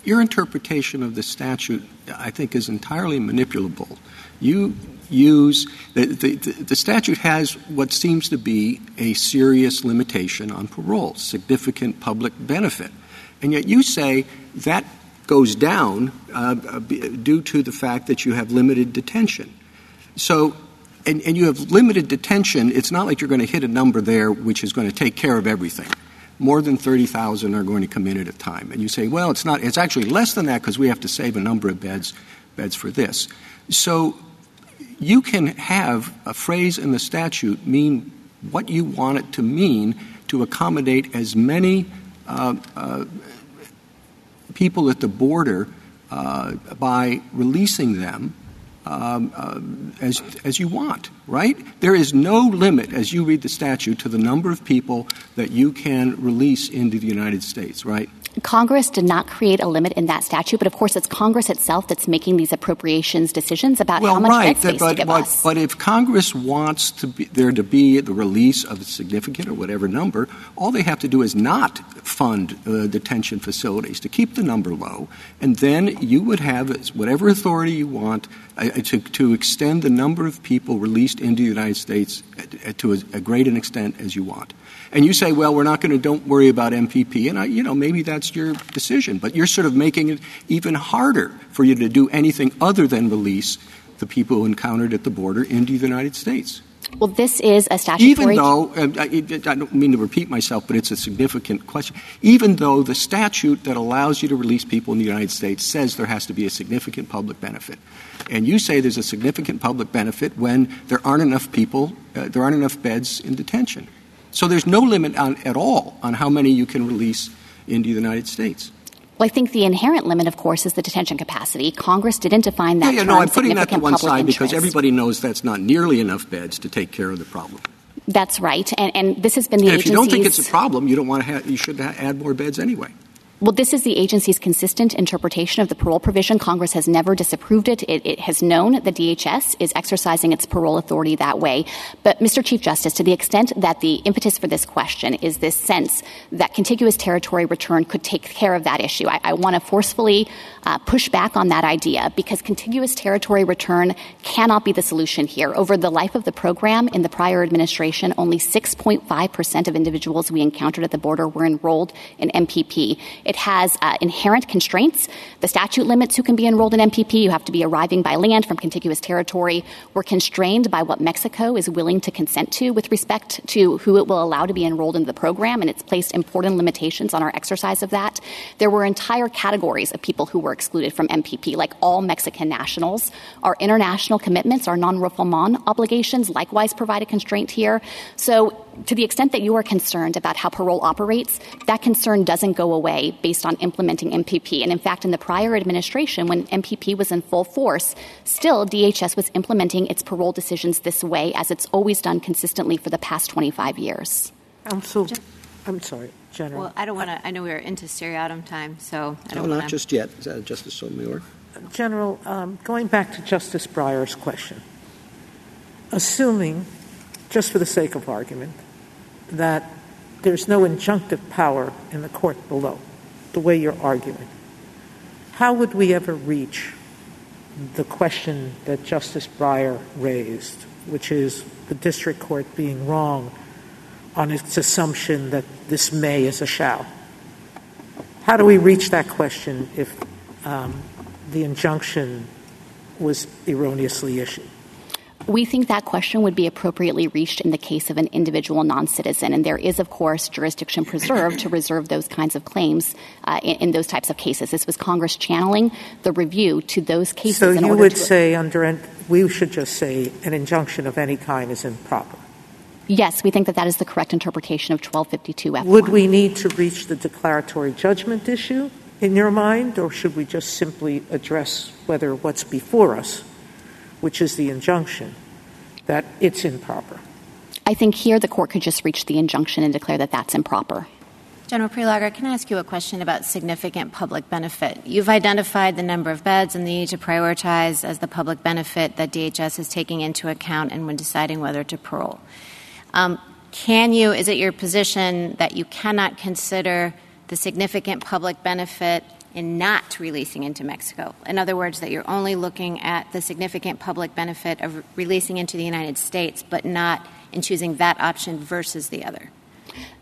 your interpretation of the statute, I think, is entirely manipulable. You use the statute has what seems to be a serious limitation on parole, significant public benefit, and yet you say that goes down due to the fact that you have limited detention. So. And you have limited detention. It's not like you're going to hit a number there which is going to take care of everything. More than 30,000 are going to come in at a time. And you say, well, it's not. It's actually less than that because we have to save a number of beds for this. So you can have a phrase in the statute mean what you want it to mean to accommodate as many people at the border by releasing them as you want, right? There is no limit, as you read the statute, to the number of people that you can release into the United States, right? Congress did not create a limit in that statute, but of course it's Congress itself that's making these appropriations decisions about how much debt space to give us. But if Congress wants there to be the release of a significant or whatever number, all they have to do is not fund detention facilities to keep the number low, and then you would have whatever authority you want to extend the number of people released into the United States to a great an extent as you want. And you say, well, we're not going to, don't worry about MPP. And, maybe that's your decision. But you're sort of making it even harder for you to do anything other than release the people encountered at the border into the United States. Well, this is a statutory... Even though, I don't mean to repeat myself, but it's a significant question. Even though the statute that allows you to release people in the United States says there has to be a significant public benefit. And you say there's a significant public benefit when there aren't enough people, there aren't enough beds in detention. So there's no limit at all on how many you can release into the United States. Well, I think the inherent limit, of course, is the detention capacity. Congress didn't define that term, I'm putting that to one side because everybody knows that's not nearly enough beds to take care of the problem. That's right. And this has been the agency's... And if you don't think it's a problem, you should add more beds anyway. Well, this is the agency's consistent interpretation of the parole provision. Congress has never disapproved it. It has known that DHS is exercising its parole authority that way. But, Mr. Chief Justice, to the extent that the impetus for this question is this sense that contiguous territory return could take care of that issue, I want to forcefully push back on that idea because contiguous territory return cannot be the solution here. Over the life of the program in the prior administration, only 6.5% of individuals we encountered at the border were enrolled in MPP. It has inherent constraints. The statute limits who can be enrolled in MPP. You have to be arriving by land from contiguous territory. We're constrained by what Mexico is willing to consent to with respect to who it will allow to be enrolled in the program, and it's placed important limitations on our exercise of that. There were entire categories of people who were excluded from MPP, like all Mexican nationals. Our international commitments, our non-refoulement obligations, likewise provide a constraint here. So to the extent that you are concerned about how parole operates, that concern doesn't go away based on implementing MPP. And in fact, in the prior administration, when MPP was in full force, still DHS was implementing its parole decisions this way, as it's always done consistently for the past 25 years. I'm sorry, General. Well, I don't want to. I know we're into seriatim time, so I don't not just yet. Is that Justice Sotomayor? General, going back to Justice Breyer's question, assuming, just for the sake of argument, that there's no injunctive power in the court below, the way you're arguing, how would we ever reach the question that Justice Breyer raised, which is the district court being wrong on its assumption that this may is a shall? How do we reach that question if the injunction was erroneously issued? We think that question would be appropriately reached in the case of an individual non-citizen, and there is, of course, jurisdiction preserved to reserve those kinds of claims in those types of cases. This was Congress channeling the review to those cases. So you would say we should just say an injunction of any kind is improper? Yes, we think that is the correct interpretation of 1252F1. Would we need to reach the declaratory judgment issue in your mind, or should we just simply address whether what's before us, which is the injunction, that it's improper? I think here the court could just reach the injunction and declare that that's improper. General Prelogar, can I ask you a question about significant public benefit? You've identified the number of beds and the need to prioritize as the public benefit that DHS is taking into account and when deciding whether to parole. Is it your position that you cannot consider the significant public benefit in not releasing into Mexico? In other words, that you're only looking at the significant public benefit of releasing into the United States, but not in choosing that option versus the other?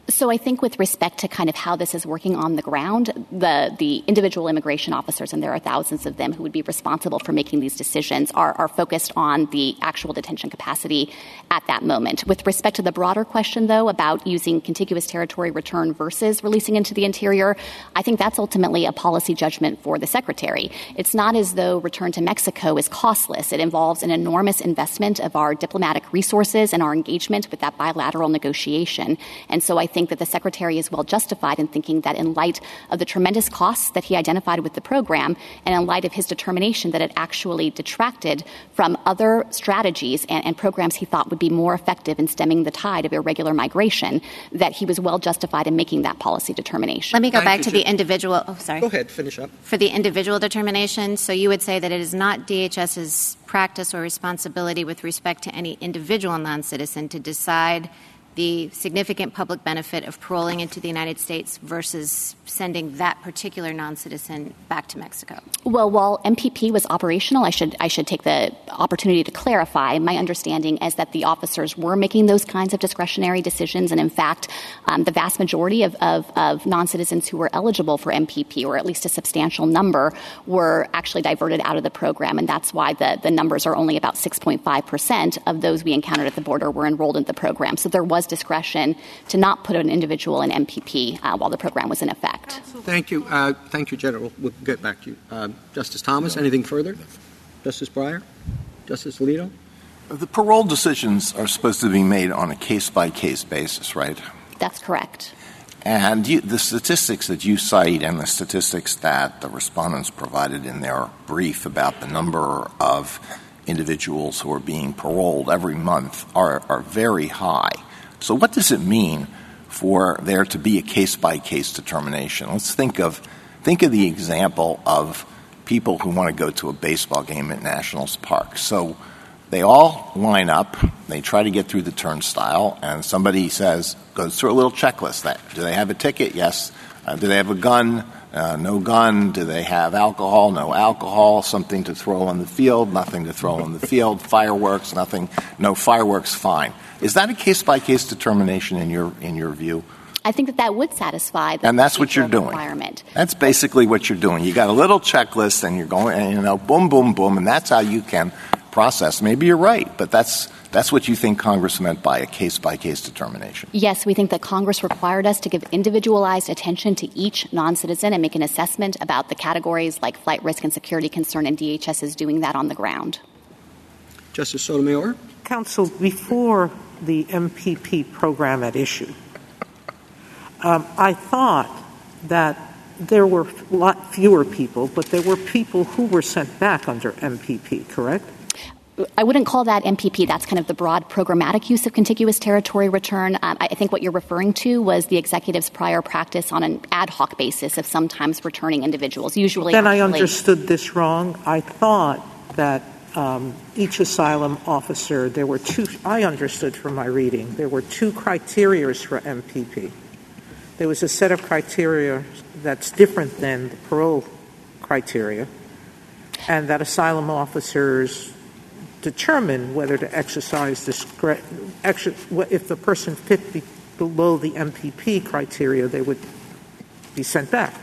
So I think with respect to kind of how this is working on the ground, the individual immigration officers, and there are thousands of them who would be responsible for making these decisions, are focused on the actual detention capacity at that moment. With respect to the broader question, though, about using contiguous territory return versus releasing into the interior, I think that's ultimately a policy judgment for the Secretary. It's not as though return to Mexico is costless. It involves an enormous investment of our diplomatic resources and our engagement with that bilateral negotiation. And so I think that the Secretary is well justified in thinking that in light of the tremendous costs that he identified with the program and in light of his determination that it actually detracted from other strategies and programs he thought would be more effective in stemming the tide of irregular migration, that he was well justified in making that policy determination. Let me go back to the individual. Oh, sorry. Go ahead. Finish up. For the individual determination, so you would say that it is not DHS's practice or responsibility with respect to any individual non-citizen to decide the significant public benefit of paroling into the United States versus sending that particular non-citizen back to Mexico? Well, while MPP was operational, I should take the opportunity to clarify. My understanding is that the officers were making those kinds of discretionary decisions, and in fact, the vast majority of non-citizens who were eligible for MPP, or at least a substantial number, were actually diverted out of the program, and that's why the numbers are only about 6.5% of those we encountered at the border were enrolled in the program. So there was discretion to not put an individual in MPP while the program was in effect. Thank you. Thank you, General. We'll get back to you. Justice Thomas, anything further? Justice Breyer? Justice Alito? The parole decisions are supposed to be made on a case-by-case basis, right? That's correct. And the statistics that you cite and the statistics that the respondents provided in their brief about the number of individuals who are being paroled every month are very high. So what does it mean for there to be a case-by-case determination? Let's think of the example of people who want to go to a baseball game at Nationals Park. So they all line up, they try to get through the turnstile, and somebody goes through a little checklist. Do they have a ticket? Yes. Do they have a gun? No gun. Do they have alcohol? No alcohol. Something to throw on the field? Nothing to throw on the field. Fireworks? Nothing. No fireworks. Fine. Is that a case-by-case determination in your view? I think that that would satisfy the requirement. That's basically what you're doing. You got a little checklist, and you're going, and, you know, boom, boom, boom, and that's how you can process. Maybe you're right, but that's what you think Congress meant by a case-by-case determination. Yes, we think that Congress required us to give individualized attention to each non-citizen and make an assessment about the categories like flight risk and security concern, and DHS is doing that on the ground. Justice Sotomayor? Counsel, before the MPP program at issue, I thought that there were a lot fewer people, but there were people who were sent back under MPP, correct? I wouldn't call that MPP. That's kind of the broad programmatic use of contiguous territory return. I think what you're referring to was the executive's prior practice on an ad hoc basis of sometimes returning individuals, usually. Then I understood this wrong. I thought that each asylum officer, there were two, I understood from my reading, there were two criteria for MPP. There was a set of criteria that's different than the parole criteria, and that asylum officers determine whether to exercise discretion. If the person fit below the MPP criteria, they would be sent back.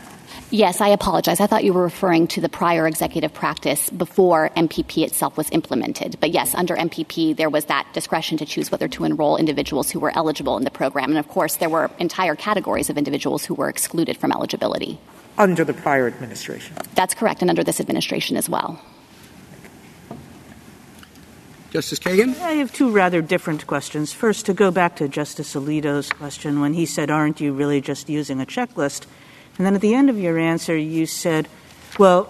Yes, I apologize. I thought you were referring to the prior executive practice before MPP itself was implemented. But yes, under MPP, there was that discretion to choose whether to enroll individuals who were eligible in the program. And, of course, there were entire categories of individuals who were excluded from eligibility. Under the prior administration. That's correct, and under this administration as well. Justice Kagan? I have two rather different questions. First, to go back to Justice Alito's question when he said, aren't you really just using a checklist? And then at the end of your answer, you said, well,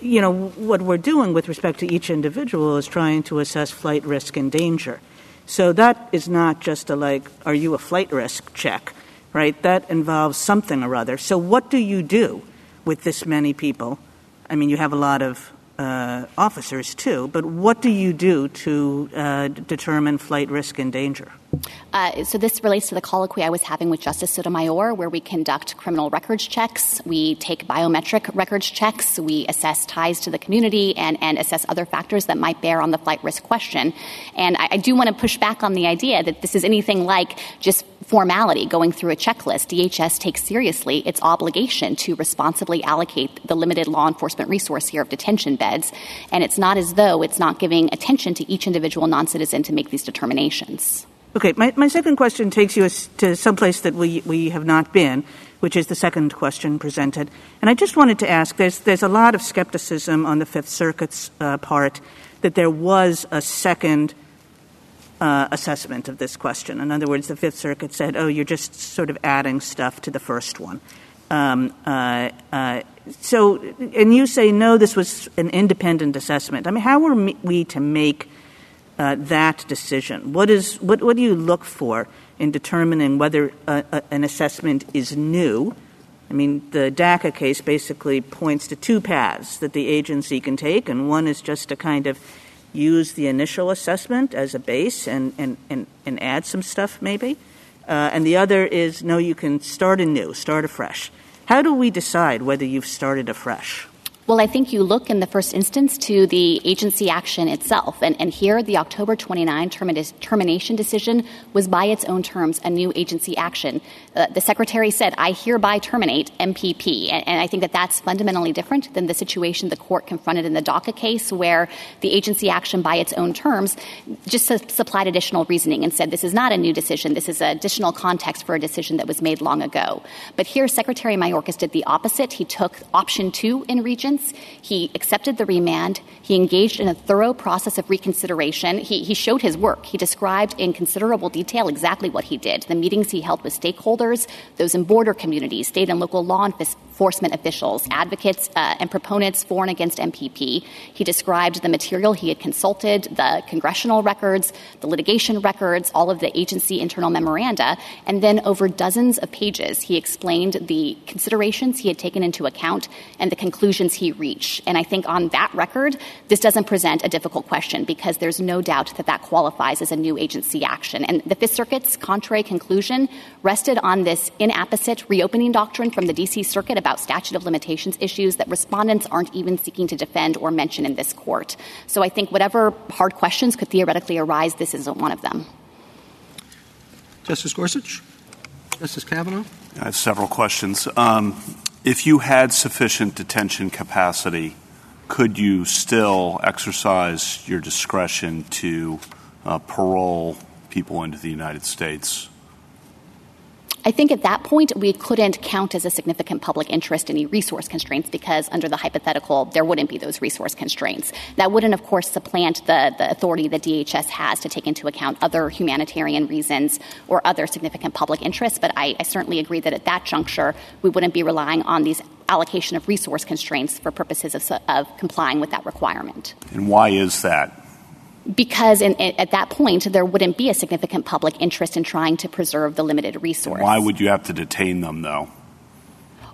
you know, what we're doing with respect to each individual is trying to assess flight risk and danger. So that is not just a, like, are you a flight risk check, right? That involves something or other. So what do you do with this many people? I mean, you have a lot of officers, too, but what do you do to determine flight risk and danger? So this relates to the colloquy I was having with Justice Sotomayor, where we conduct criminal records checks, we take biometric records checks, we assess ties to the community, and assess other factors that might bear on the flight risk question. And I do want to push back on the idea that this is anything like just formality, going through a checklist. DHS takes seriously its obligation to responsibly allocate the limited law enforcement resource here of detention beds, and it's not as though it's not giving attention to each individual non-citizen to make these determinations. Okay. My second question takes you to someplace that we have not been, which is the second question presented. And I just wanted to ask, there's a lot of skepticism on the Fifth Circuit's part that there was a second assessment of this question. In other words, the Fifth Circuit said, oh, you're just sort of adding stuff to the first one. So and you say, no, this was an independent assessment. I mean, how were we to make that decision? What do you look for in determining whether an assessment is new? I mean, the DACA case basically points to two paths that the agency can take, and one is just to kind of use the initial assessment as a base and add some stuff maybe, and the other is, no, you can start afresh. How do we decide whether you've started afresh? Well, I think you look in the first instance to the agency action itself. And here, the October 29 termination decision was by its own terms a new agency action. The Secretary said, I hereby terminate MPP. And I think that that's fundamentally different than the situation the court confronted in the DACA case, where the agency action by its own terms just supplied additional reasoning and said, this is not a new decision. This is additional context for a decision that was made long ago. But here, Secretary Mayorkas did the opposite. He took option two in region. He accepted the remand. He engaged in a thorough process of reconsideration. He showed his work. He described in considerable detail exactly what he did, the meetings he held with stakeholders, those in border communities, state and local law enforcement officials, advocates and proponents for and against MPP. He described the material he had consulted, the congressional records, the litigation records, all of the agency internal memoranda, and then over dozens of pages, he explained the considerations he had taken into account and the conclusions he reached. And I think on that record, this doesn't present a difficult question because there's no doubt that that qualifies as a new agency action. And the Fifth Circuit's contrary conclusion rested on this inapposite reopening doctrine from the D.C. Circuit about statute of limitations issues that respondents aren't even seeking to defend or mention in this court. So I think whatever hard questions could theoretically arise, this isn't one of them. Justice Gorsuch? Justice Kavanaugh? I have several questions. If you had sufficient detention capacity, could you still exercise your discretion to parole people into the United States? I think at that point, we couldn't count as a significant public interest any resource constraints because under the hypothetical, there wouldn't be those resource constraints. That wouldn't, of course, supplant the authority that DHS has to take into account other humanitarian reasons or other significant public interests. But I certainly agree that at that juncture, we wouldn't be relying on these allocation of resource constraints for purposes of complying with that requirement. And why is that? Because at that point, there wouldn't be a significant public interest in trying to preserve the limited resource. Why would you have to detain them, though?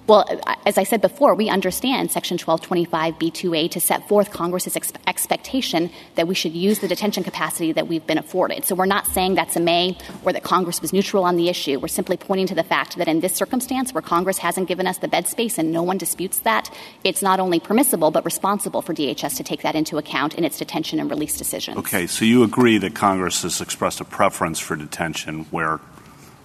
Well, as I said before, we understand Section 1225B2A to set forth Congress's expectation that we should use the detention capacity that we've been afforded. So we're not saying that's a may or that Congress was neutral on the issue. We're simply pointing to the fact that in this circumstance where Congress hasn't given us the bed space and no one disputes that, it's not only permissible but responsible for DHS to take that into account in its detention and release decisions. Okay. So you agree that Congress has expressed a preference for detention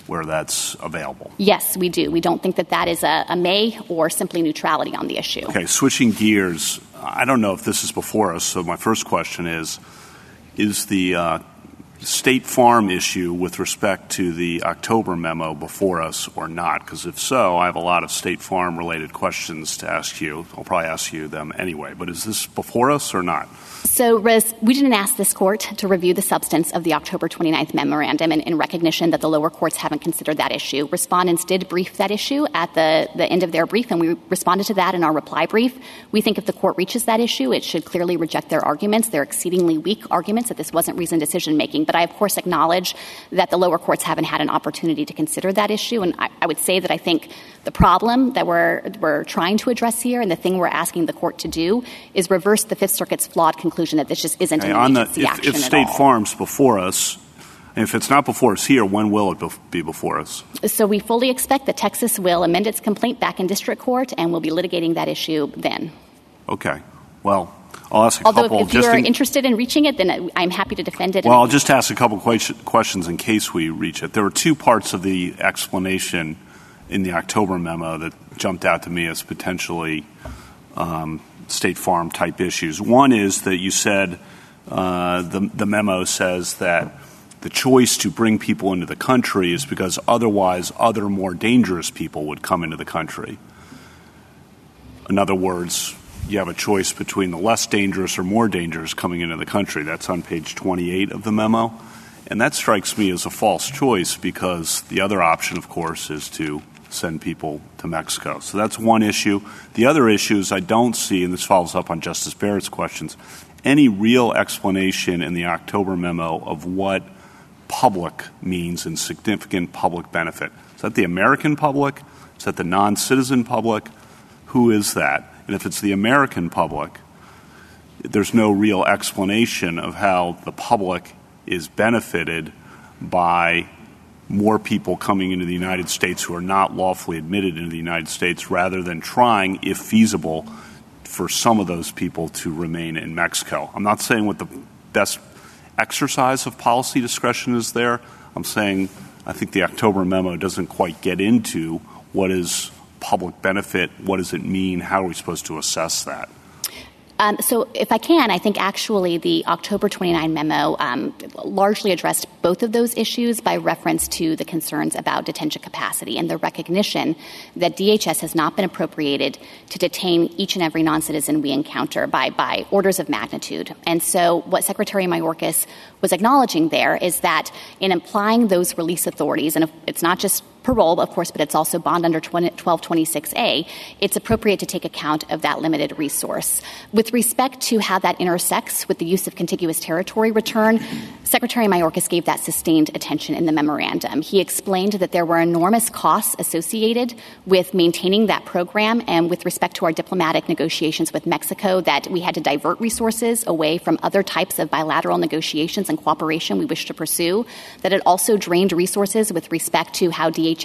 where that's available? Yes, we do. We don't think that that is a may or simply neutrality on the issue. Okay, switching gears, I don't know if this is before us, so my first question is the State Farm issue with respect to the October memo before us or not? Because if so, I have a lot of State Farm-related questions to ask you. I'll probably ask you them anyway. But is this before us or not? So, we didn't ask this court to review the substance of the October 29th memorandum in recognition that the lower courts haven't considered that issue. Respondents did brief that issue at the end of their brief, and we responded to that in our reply brief. We think if the court reaches that issue, it should clearly reject their arguments. They're exceedingly weak arguments that this wasn't reasoned decision-making. But I, of course, acknowledge that the lower courts haven't had an opportunity to consider that issue. And I would say that I think the problem that we're trying to address here and the thing we're asking the court to do is reverse the Fifth Circuit's flawed conclusion that this just isn't an agency action at all. If State Farm's before us, and if it's not before us here, when will it be before us? So we fully expect that Texas will amend its complaint back in district court, and we'll be litigating that issue then. Okay. Well, I'll ask a couple. Although if you're interested in reaching it, then I'm happy to defend it. Well, I'll just ask a couple questions in case we reach it. There were two parts of the explanation in the October memo that jumped out to me as potentially State Farm-type issues. One is that you said the memo says that the choice to bring people into the country is because otherwise other more dangerous people would come into the country. In other words, you have a choice between the less dangerous or more dangerous coming into the country. That's on page 28 of the memo. And that strikes me as a false choice because the other option, of course, is to send people to Mexico. So that's one issue. The other issue is I don't see, and this follows up on Justice Barrett's questions, any real explanation in the October memo of what public means and significant public benefit. Is that the American public? Is that the non-citizen public? Who is that? And if it's the American public, there's no real explanation of how the public is benefited by more people coming into the United States who are not lawfully admitted into the United States rather than trying, if feasible, for some of those people to remain in Mexico. I'm not saying what the best exercise of policy discretion is there. I'm saying I think the October memo doesn't quite get into what is public benefit, what does it mean, how are we supposed to assess that? So if I can, I think actually the October 29 memo largely addressed both of those issues by reference to the concerns about detention capacity and the recognition that DHS has not been appropriated to detain each and every non-citizen we encounter by orders of magnitude. And so what Secretary Mayorkas was acknowledging there is that in implying those release authorities, and it's not just parole, of course, but it's also bond under 1226A, it's appropriate to take account of that limited resource. With respect to how that intersects with the use of contiguous territory return, Secretary Mayorkas gave that sustained attention in the memorandum. He explained that there were enormous costs associated with maintaining that program and with respect to our diplomatic negotiations with Mexico, that we had to divert resources away from other types of bilateral negotiations and cooperation we wish to pursue, that it also drained resources with respect to how DHS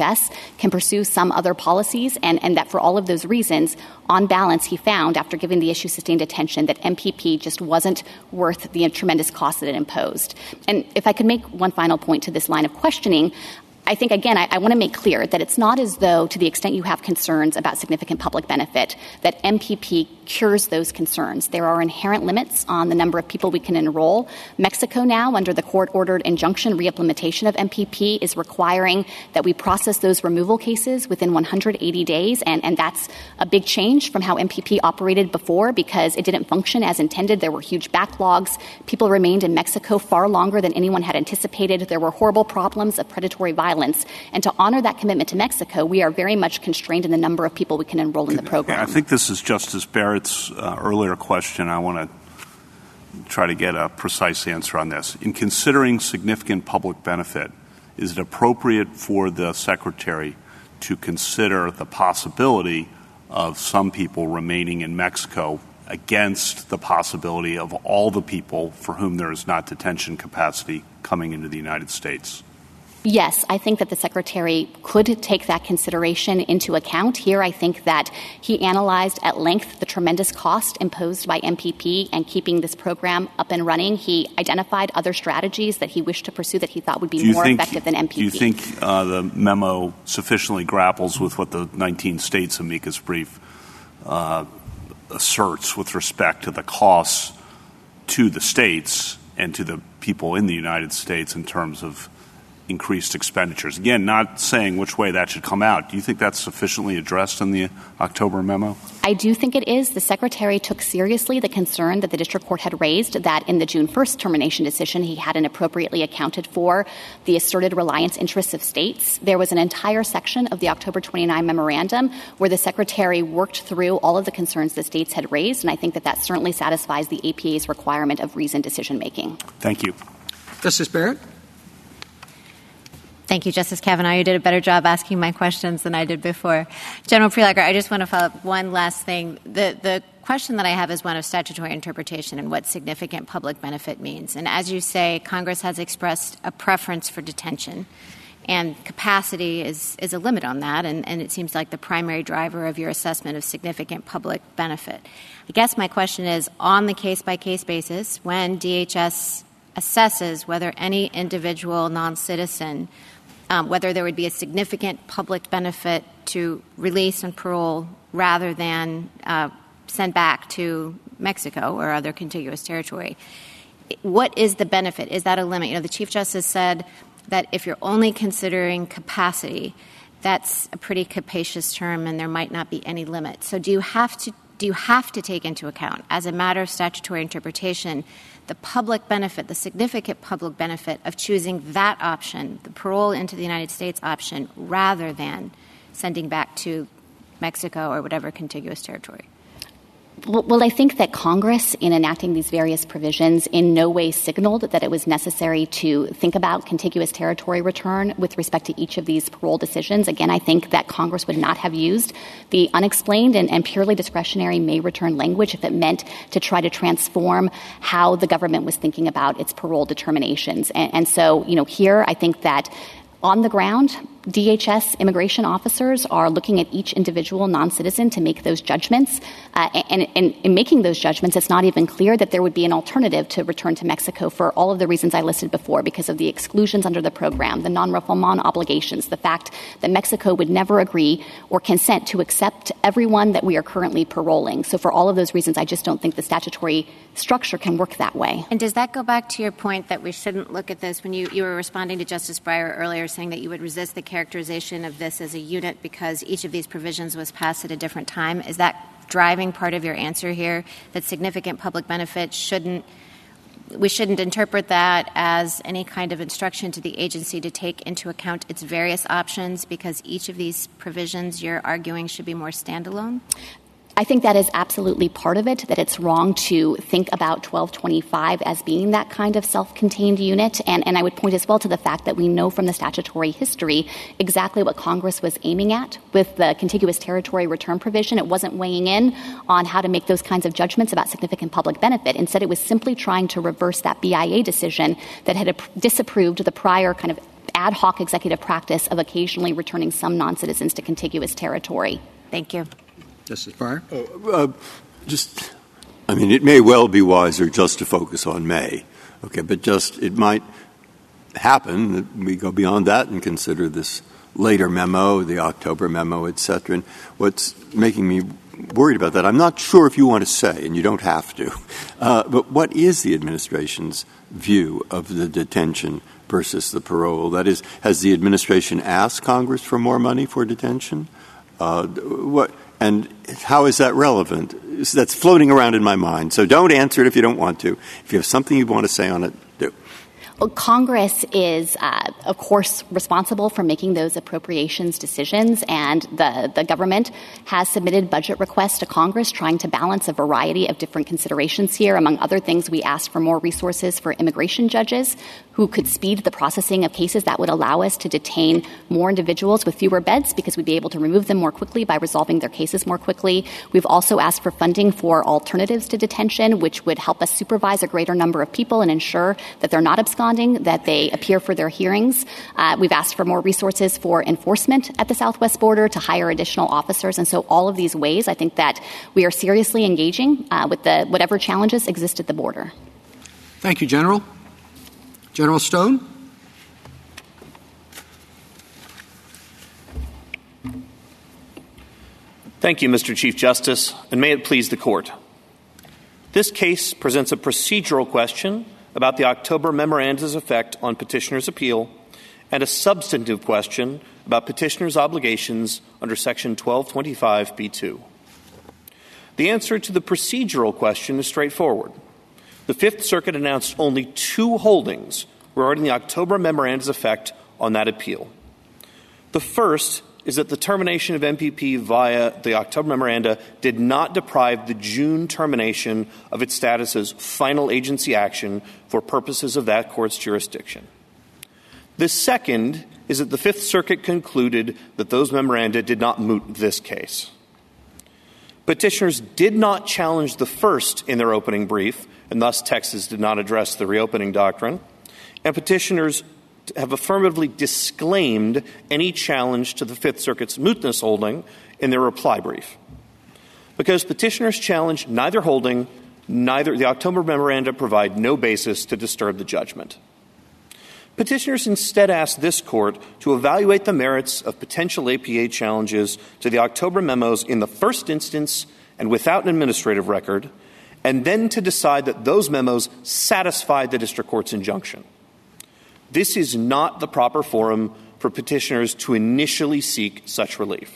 can pursue some other policies, and that for all of those reasons, on balance, he found, after giving the issue sustained attention, that MPP just wasn't worth the tremendous cost that it imposed. And if I could make one final point to this line of questioning, I think, again, I want to make clear that it's not as though, to the extent you have concerns about significant public benefit, that MPP cures those concerns. There are inherent limits on the number of people we can enroll. Mexico now, under the court-ordered injunction reimplementation of MPP, is requiring that we process those removal cases within 180 days, and that's a big change from how MPP operated before because it didn't function as intended. There were huge backlogs. People remained in Mexico far longer than anyone had anticipated. There were horrible problems of predatory violence. And to honor that commitment to Mexico, we are very much constrained in the number of people we can enroll in the program. I think this is Justice Barrett's earlier question. I want to try to get a precise answer on this. In considering significant public benefit, is it appropriate for the Secretary to consider the possibility of some people remaining in Mexico against the possibility of all the people for whom there is not detention capacity coming into the United States? Yes, I think that the Secretary could take that consideration into account. Here, I think that he analyzed at length the tremendous cost imposed by MPP and keeping this program up and running. He identified other strategies that he wished to pursue that he thought would be more effective than MPP. Do you think the memo sufficiently grapples with what the 19 states amicus brief asserts with respect to the costs to the states and to the people in the United States in terms of increased expenditures? Again, not saying which way that should come out. Do you think that's sufficiently addressed in the October memo? I do think it is. The Secretary took seriously the concern that the district court had raised that in the June 1st termination decision, he hadn't appropriately accounted for the asserted reliance interests of states. There was an entire section of the October 29 memorandum where the Secretary worked through all of the concerns the states had raised, and I think that that certainly satisfies the APA's requirement of reasoned decision-making. Thank you. Justice Barrett? Thank you, Justice Kavanaugh. You did a better job asking my questions than I did before. General Prelogar, I just want to follow up one last thing. The question that I have is one of statutory interpretation and what significant public benefit means. And as you say, Congress has expressed a preference for detention, and capacity is a limit on that, and it seems like the primary driver of your assessment of significant public benefit. I guess my question is, on the case-by-case basis, when DHS assesses whether any individual non-citizen whether there would be a significant public benefit to release and parole rather than send back to Mexico or other contiguous territory. What is the benefit? Is that a limit? You know, the Chief Justice said that if you're only considering capacity, that's a pretty capacious term and there might not be any limit. So do you have to take into account, as a matter of statutory interpretation, the public benefit, the significant public benefit of choosing that option, the parole into the United States option, rather than sending back to Mexico or whatever contiguous territory? Well, I think that Congress, in enacting these various provisions, in no way signaled that it was necessary to think about contiguous territory return with respect to each of these parole decisions. Again, I think that Congress would not have used the unexplained and purely discretionary may return language if it meant to try to transform how the government was thinking about its parole determinations. And so, you know, here I think that on the ground, DHS immigration officers are looking at each individual non-citizen to make those judgments. And in making those judgments, it's not even clear that there would be an alternative to return to Mexico for all of the reasons I listed before, because of the exclusions under the program, the non-refoulement obligations, the fact that Mexico would never agree or consent to accept everyone that we are currently paroling. So for all of those reasons, I just don't think the statutory structure can work that way. And does that go back to your point that we shouldn't look at this when you were responding to Justice Breyer earlier, saying that you would resist the characterization of this as a unit because each of these provisions was passed at a different time? Is that driving part of your answer here, that significant public benefit we shouldn't interpret that as any kind of instruction to the agency to take into account its various options because each of these provisions you're arguing should be more standalone? I think that is absolutely part of it, that it's wrong to think about 1225 as being that kind of self-contained unit. And I would point as well to the fact that we know from the statutory history exactly what Congress was aiming at with the contiguous territory return provision. It wasn't weighing in on how to make those kinds of judgments about significant public benefit. Instead, it was simply trying to reverse that BIA decision that had disapproved the prior kind of ad hoc executive practice of occasionally returning some non-citizens to contiguous territory. Thank you. Justice Breyer? It may well be wiser just to focus on may, okay, but just it might happen, that we go beyond that and consider this later memo, the October memo, et cetera. And what's making me worried about that, I'm not sure if you want to say, and you don't have to, but what is the administration's view of the detention versus the parole? That is, has the administration asked Congress for more money for detention? And how is that relevant? So that's floating around in my mind. So don't answer it if you don't want to. If you have something you want to say on it, do. Well, Congress is, of course, responsible for making those appropriations decisions, and the government has submitted budget requests to Congress trying to balance a variety of different considerations here. Among other things, we asked for more resources for immigration judges who could speed the processing of cases that would allow us to detain more individuals with fewer beds because we'd be able to remove them more quickly by resolving their cases more quickly. We've also asked for funding for alternatives to detention, which would help us supervise a greater number of people and ensure that they're not absconding, that they appear for their hearings. We've asked for more resources for enforcement at the southwest border to hire additional officers. And so all of these ways, I think that we are seriously engaging with whatever challenges exist at the border. Thank you, General. General Stone? Thank you, Mr. Chief Justice, and may it please the Court. This case presents a procedural question about the October memorandum's effect on petitioner's appeal, and a substantive question about petitioner's obligations under Section 1225b2. The answer to the procedural question is straightforward. The Fifth Circuit announced only two holdings regarding the October memorandum's effect on that appeal. The first is that the termination of MPP via the October memoranda did not deprive the June termination of its status as final agency action for purposes of that court's jurisdiction. The second is that the Fifth Circuit concluded that those memoranda did not moot this case. Petitioners did not challenge the first in their opening brief, and thus Texas did not address the reopening doctrine, and petitioners have affirmatively disclaimed any challenge to the Fifth Circuit's mootness holding in their reply brief. Because petitioners challenge neither holding, neither the October memoranda provide no basis to disturb the judgment. Petitioners instead asked this court to evaluate the merits of potential APA challenges to the October memos in the first instance and without an administrative record, and then to decide that those memos satisfied the district court's injunction. This is not the proper forum for petitioners to initially seek such relief.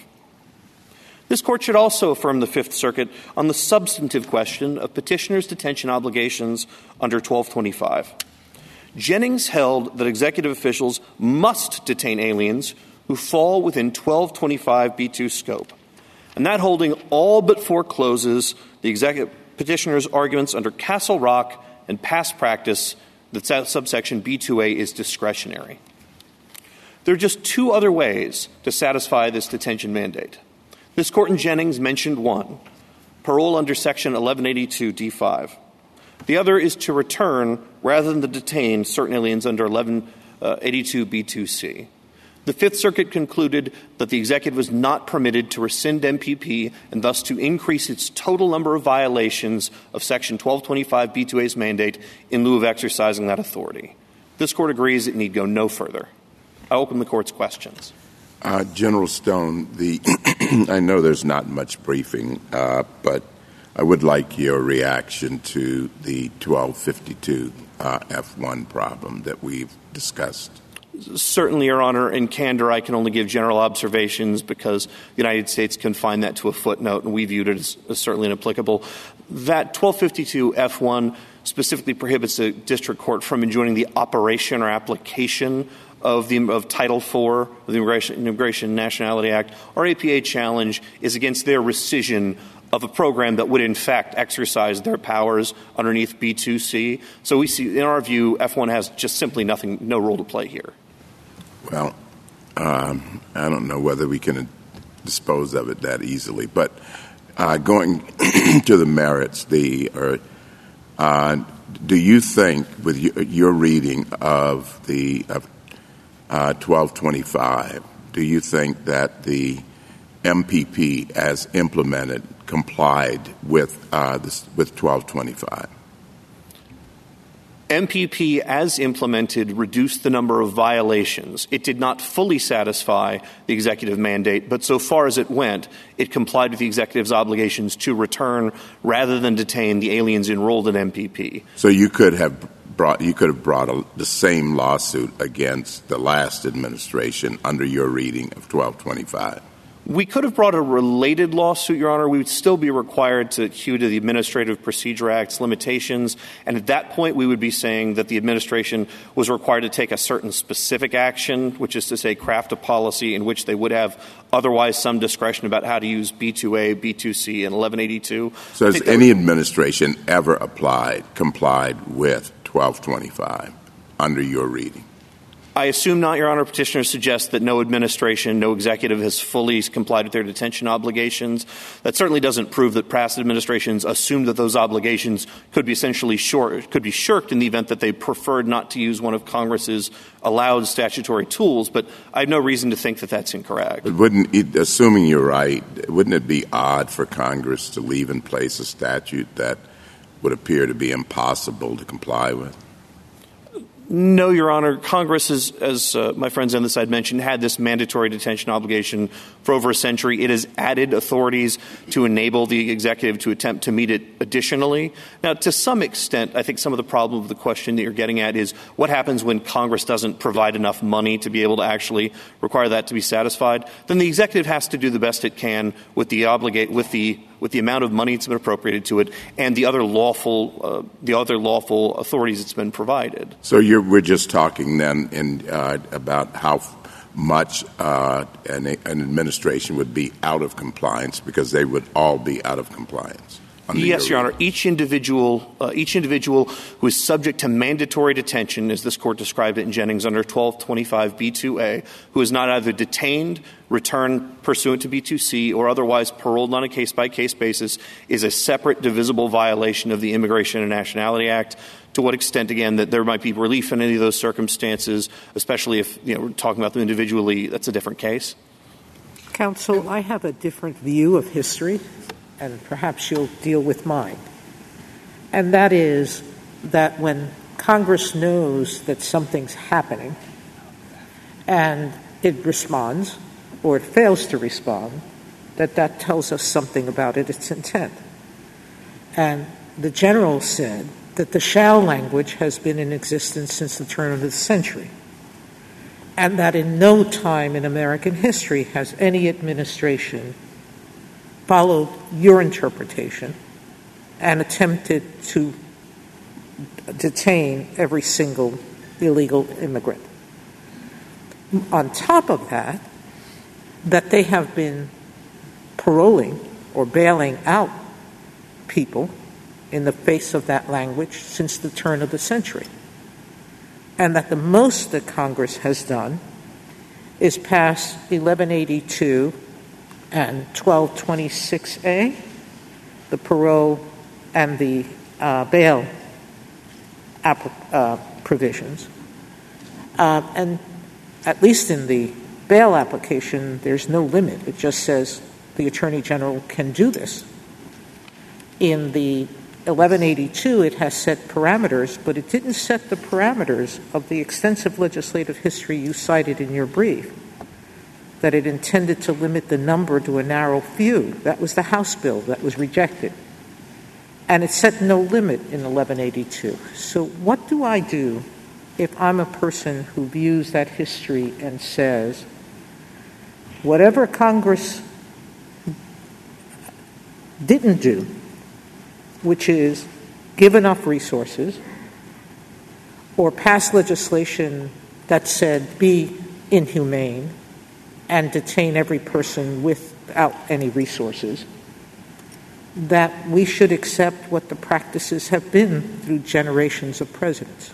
This court should also affirm the Fifth Circuit on the substantive question of petitioners' detention obligations under 1225. Jennings held that executive officials must detain aliens who fall within 1225b2 scope, and that holding all but forecloses the petitioners' arguments under Castle Rock and past practice that subsection B2A is discretionary. There are just two other ways to satisfy this detention mandate. This court in Jennings mentioned one, parole under Section 1182 D5. The other is to return rather than to detain certain aliens under 1182 B2C. The Fifth Circuit concluded that the executive was not permitted to rescind MPP and thus to increase its total number of violations of Section 1225b2a's mandate in lieu of exercising that authority. This court agrees it need go no further. I open the court's questions. General Stone, I know there's not much briefing, but I would like your reaction to the 1252 F1 problem that we've discussed. Certainly, Your Honor, in candor, I can only give general observations because the United States confined that to a footnote, and we viewed it as certainly inapplicable. That 1252 F1 specifically prohibits the district court from enjoining the operation or application of Title 4 of the Immigration and Nationality Act. Our APA challenge is against their rescission of a program that would, in fact, exercise their powers underneath B2C. So we see, in our view, F1 has just simply no role to play here. Well, I don't know whether we can dispose of it that easily. But going to the merits, do you think, with your reading of the 1225, do you think that the MPP, as implemented, complied with 1225? MPP, as implemented, reduced the number of violations. It did not fully satisfy the executive mandate, but so far as it went, it complied with the executive's obligations to return rather than detain the aliens enrolled in MPP. So you could have brought the same lawsuit against the last administration under your reading of 1225. We could have brought a related lawsuit, Your Honor. We would still be required to hew to the Administrative Procedure Act's limitations, and at that point we would be saying that the administration was required to take a certain specific action, which is to say craft a policy in which they would have otherwise some discretion about how to use B2A, B2C, and 1182. So has any administration ever complied with 1225 under your reading? I assume not, Your Honor. Petitioners suggest that no administration, no executive has fully complied with their detention obligations. That certainly doesn't prove that past administrations assumed that those obligations could be essentially shirked in the event that they preferred not to use one of Congress's allowed statutory tools. But I have no reason to think that that's incorrect. But assuming you're right, wouldn't it be odd for Congress to leave in place a statute that would appear to be impossible to comply with? No, Your Honor. Congress, as my friends on the side mentioned, had this mandatory detention obligation for over a century. It has added authorities to enable the executive to attempt to meet it additionally. Now, to some extent, I think some of the problem of the question that you're getting at is what happens when Congress doesn't provide enough money to be able to actually require that to be satisfied? Then the executive has to do the best it can with the amount of money that's been appropriated to it and the other lawful authorities it's been provided. So we're just talking then about how much an administration would be out of compliance, because they would all be out of compliance. Yes, Your Honor. Each individual who is subject to mandatory detention, as this Court described it in Jennings under 1225 B2A, who is not either detained, returned pursuant to B2C, or otherwise paroled on a case-by-case basis, is a separate divisible violation of the Immigration and Nationality Act. To what extent, again, that there might be relief in any of those circumstances, especially if we're talking about them individually, that's a different case. Counsel, I have a different view of history, and perhaps you'll deal with mine. And that is that when Congress knows that something's happening and it responds or it fails to respond, that tells us something about its intent. And the general said that the shall language has been in existence since the turn of the century, and that in no time in American history has any administration followed your interpretation and attempted to detain every single illegal immigrant. On top of that, they have been paroling or bailing out people in the face of that language since the turn of the century, and that the most that Congress has done is pass 1182 and 1226A, the parole and the bail provisions. And at least in the bail application, there's no limit. It just says the Attorney General can do this. In the 1182, it has set parameters, but it didn't set the parameters of the extensive legislative history you cited in your brief, that it intended to limit the number to a narrow few. That was the House bill that was rejected. And it set no limit in 1182. So what do I do if I'm a person who views that history and says, whatever Congress didn't do, which is give enough resources or pass legislation that said be inhumane and detain every person without any resources, that we should accept what the practices have been through generations of presidents?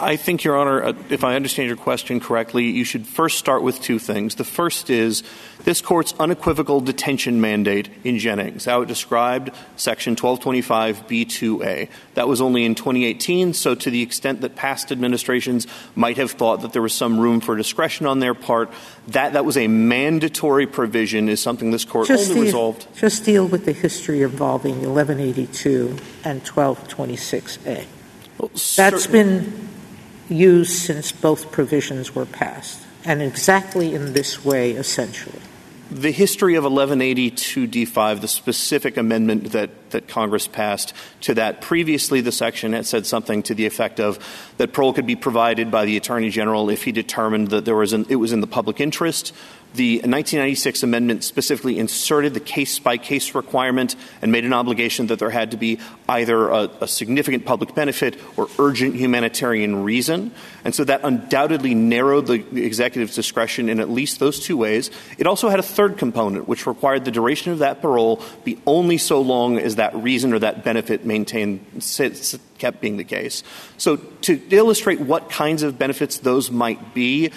I think, Your Honor, if I understand your question correctly, you should first start with two things. The first is this Court's unequivocal detention mandate in Jennings, how it described Section 1225B2A. That was only in 2018, so to the extent that past administrations might have thought that there was some room for discretion on their part, that was a mandatory provision is something this Court only resolved. Just deal with the history involving 1182 and 1226A. Well, that's been used since both provisions were passed, and exactly in this way, essentially. The history of 1182D5, the specific amendment that Congress passed to that, previously the section had said something to the effect of that parole could be provided by the Attorney General if he determined that it was in the public interest. The 1996 amendment specifically inserted the case-by-case requirement and made an obligation that there had to be either a significant public benefit or urgent humanitarian reason. And so that undoubtedly narrowed the executive's discretion in at least those two ways. It also had a third component, which required the duration of that parole be only so long as that reason or that benefit kept being the case. So to illustrate what kinds of benefits those might be,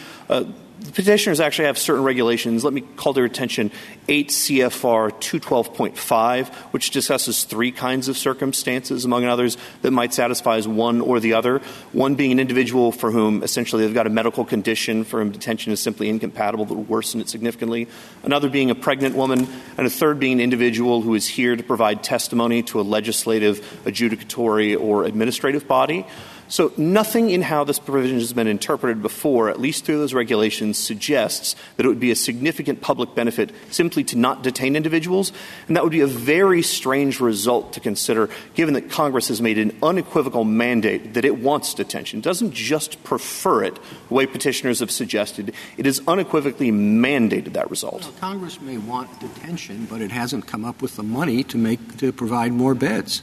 the petitioners actually have certain regulations. Let me call their attention 8 CFR 212.5, which discusses three kinds of circumstances, among others, that might satisfy as one or the other, one being an individual for whom essentially they've got a medical condition for whom detention is simply incompatible that will worsen it significantly, another being a pregnant woman, and a third being an individual who is here to provide testimony to a legislative, adjudicatory, or administrative body. So nothing in how this provision has been interpreted before, at least through those regulations, suggests that it would be a significant public benefit simply to not detain individuals, and that would be a very strange result to consider, given that Congress has made an unequivocal mandate that it wants detention. It doesn't just prefer it the way petitioners have suggested. It has unequivocally mandated that result. Well, Congress may want detention, but it hasn't come up with the money to provide more beds,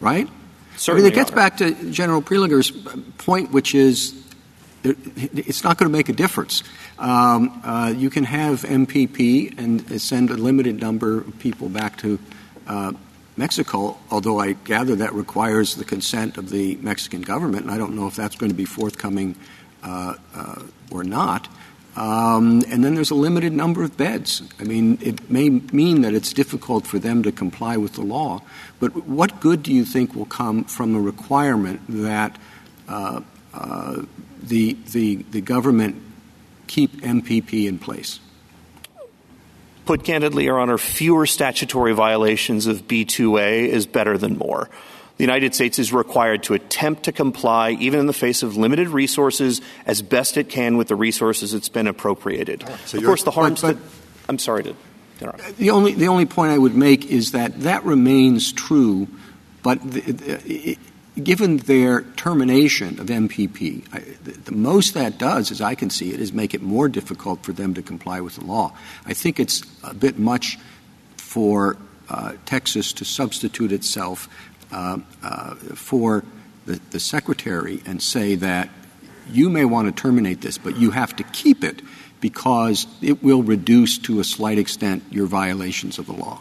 right? Certainly, I mean, it gets back to General Prelogar's point, which is it's not going to make a difference. You can have MPP and send a limited number of people back to Mexico, although I gather that requires the consent of the Mexican government, and I don't know if that's going to be forthcoming or not. And then there's a limited number of beds. I mean, it may mean that it's difficult for them to comply with the law, but what good do you think will come from a requirement that the government keep MPP in place? Put candidly, Your Honor, fewer statutory violations of B2A is better than more. The United States is required to attempt to comply, even in the face of limited resources, as best it can with the resources that's been appropriated. Right, so of course, the harms that – I'm sorry to interrupt. The only point I would make is that remains true, but given their termination of MPP, the most that does, as I can see it, is make it more difficult for them to comply with the law. I think it's a bit much for Texas to substitute itself for the secretary and say that you may want to terminate this, but you have to keep it because it will reduce to a slight extent your violations of the law.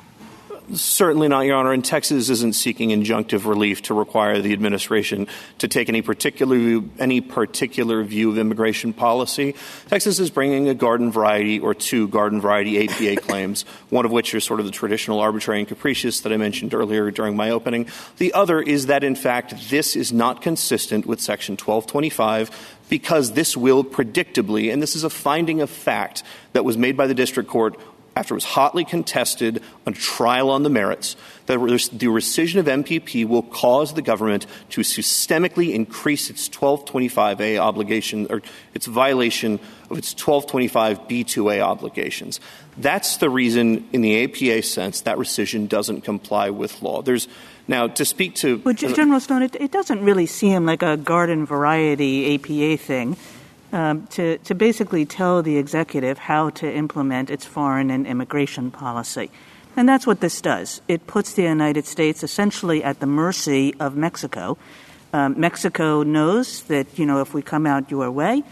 Certainly not, Your Honor, and Texas isn't seeking injunctive relief to require the administration to take any particular view of immigration policy. Texas is bringing a garden variety or two garden variety APA claims, one of which is sort of the traditional arbitrary and capricious that I mentioned earlier during my opening. The other is that, in fact, this is not consistent with Section 1225 because this will predictably, and this is a finding of fact that was made by the district court after it was hotly contested on trial on the merits, that the rescission of MPP will cause the government to systemically increase its 1225A obligation or its violation of its 1225B2A obligations. That's the reason, in the APA sense, that rescission doesn't comply with law. Now, to speak to... Well, General Stone, it doesn't really seem like a garden variety APA thing. To basically tell the executive how to implement its foreign and immigration policy. And that's what this does. It puts the United States essentially at the mercy of Mexico. Mexico knows that, if we come out your way,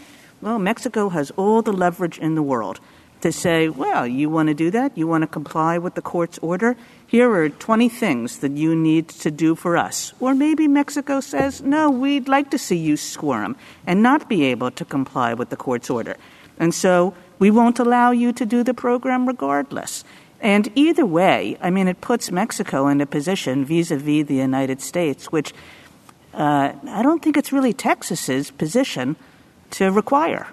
well, Mexico has all the leverage in the world to say, well, you want to do that? You want to comply with the court's order? Here are 20 things that you need to do for us. Or maybe Mexico says, no, we'd like to see you squirm and not be able to comply with the court's order. And so we won't allow you to do the program regardless. And either way, I mean, it puts Mexico in a position vis-a-vis the United States, which I don't think it's really Texas's position to require.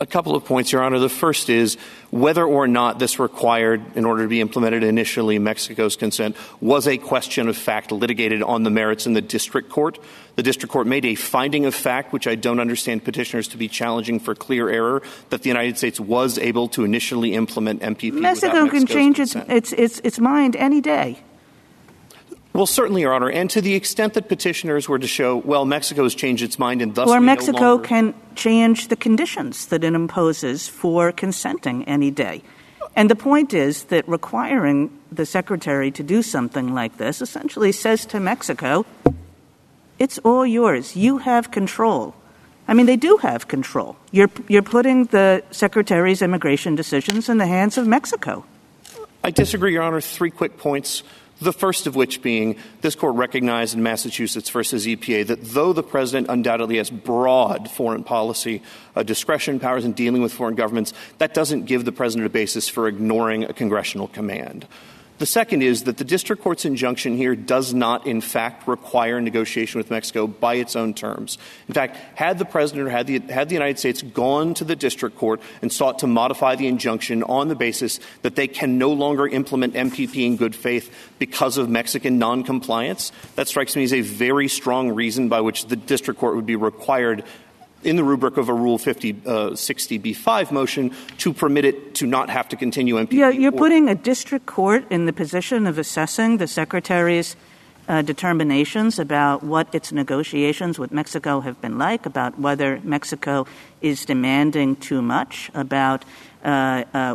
A couple of points, Your Honor. The first is whether or not this required, in order to be implemented initially, Mexico's consent was a question of fact litigated on the merits in the district court. The district court made a finding of fact, which I don't understand petitioners to be challenging for clear error, that the United States was able to initially implement MPP. Mexico can change its mind any day. Well, certainly, Your Honor. And to the extent that petitioners were to show, well, Mexico has changed its mind and thus or Mexico no longer can change the conditions that it imposes for consenting any day. And the point is that requiring the secretary to do something like this essentially says to Mexico, it's all yours. You have control. I mean, they do have control. You're putting the secretary's immigration decisions in the hands of Mexico. I disagree, Your Honor. 3 quick points. The first of which being this court recognized in Massachusetts versus EPA that though the president undoubtedly has broad foreign policy discretion powers in dealing with foreign governments, that doesn't give the president a basis for ignoring a congressional command. The second is that the district court's injunction here does not, in fact, require negotiation with Mexico by its own terms. In fact, had the president or had the United States gone to the district court and sought to modify the injunction on the basis that they can no longer implement MPP in good faith because of Mexican noncompliance, that strikes me as a very strong reason by which the district court would be required in the rubric of a Rule 60B5 motion to permit it to not have to continue MPP. Yeah, you're putting a district court in the position of assessing the secretary's determinations about what its negotiations with Mexico have been like, about whether Mexico is demanding too much, about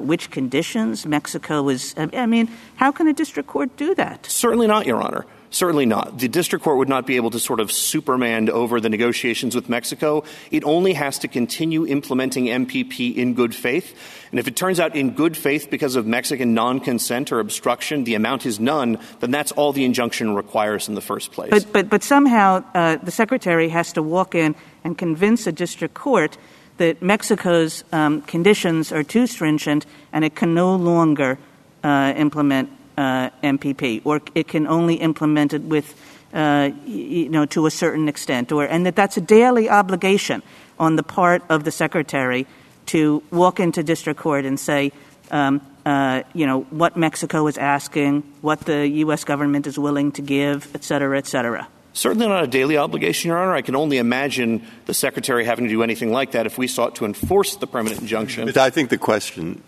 which conditions Mexico is – I mean, how can a district court do that? Certainly not, Your Honor. Certainly not. The district court would not be able to sort of superman over the negotiations with Mexico. It only has to continue implementing MPP in good faith. And if it turns out in good faith because of Mexican non-consent or obstruction, the amount is none, then that's all the injunction requires in the first place. But somehow the secretary has to walk in and convince a district court that Mexico's conditions are too stringent and it can no longer implement MPP, or it can only implement it with, to a certain extent, and that's a daily obligation on the part of the secretary to walk into district court and say, what Mexico is asking, what the U.S. government is willing to give, et cetera, et cetera. Certainly not a daily obligation, Your Honor. I can only imagine the secretary having to do anything like that if we sought to enforce the permanent injunction. But I think the question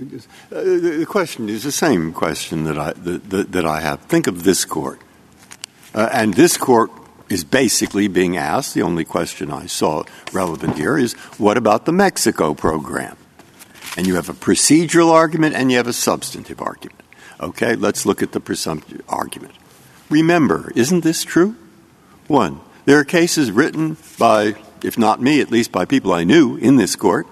is the same question that I have. Think of this court. And this court is basically being asked, the only question I saw relevant here is, what about the Mexico program? And you have a procedural argument and you have a substantive argument. Okay, let's look at the presumptive argument. Remember, isn't this true? 1, there are cases written by, if not me, at least by people I knew in this court,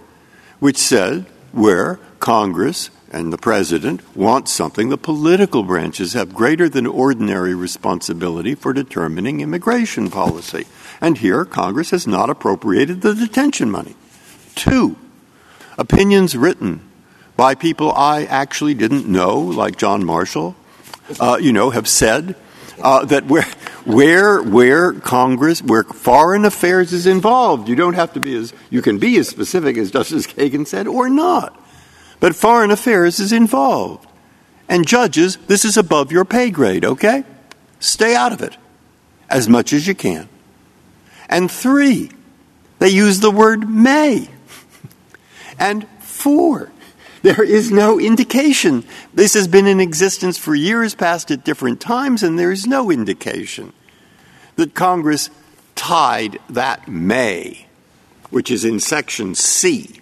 which said where Congress and the president want something, the political branches have greater than ordinary responsibility for determining immigration policy. And here, Congress has not appropriated the detention money. 2, opinions written by people I actually didn't know, like John Marshall, have said that where Congress, where foreign affairs is involved, you can be as specific as Justice Kagan said or not. But foreign affairs is involved. And judges, this is above your pay grade, okay? Stay out of it as much as you can. And 3, they use the word may. And 4, there is no indication. This has been in existence for years past at different times, and there is no indication that Congress tied that may, which is in Section C,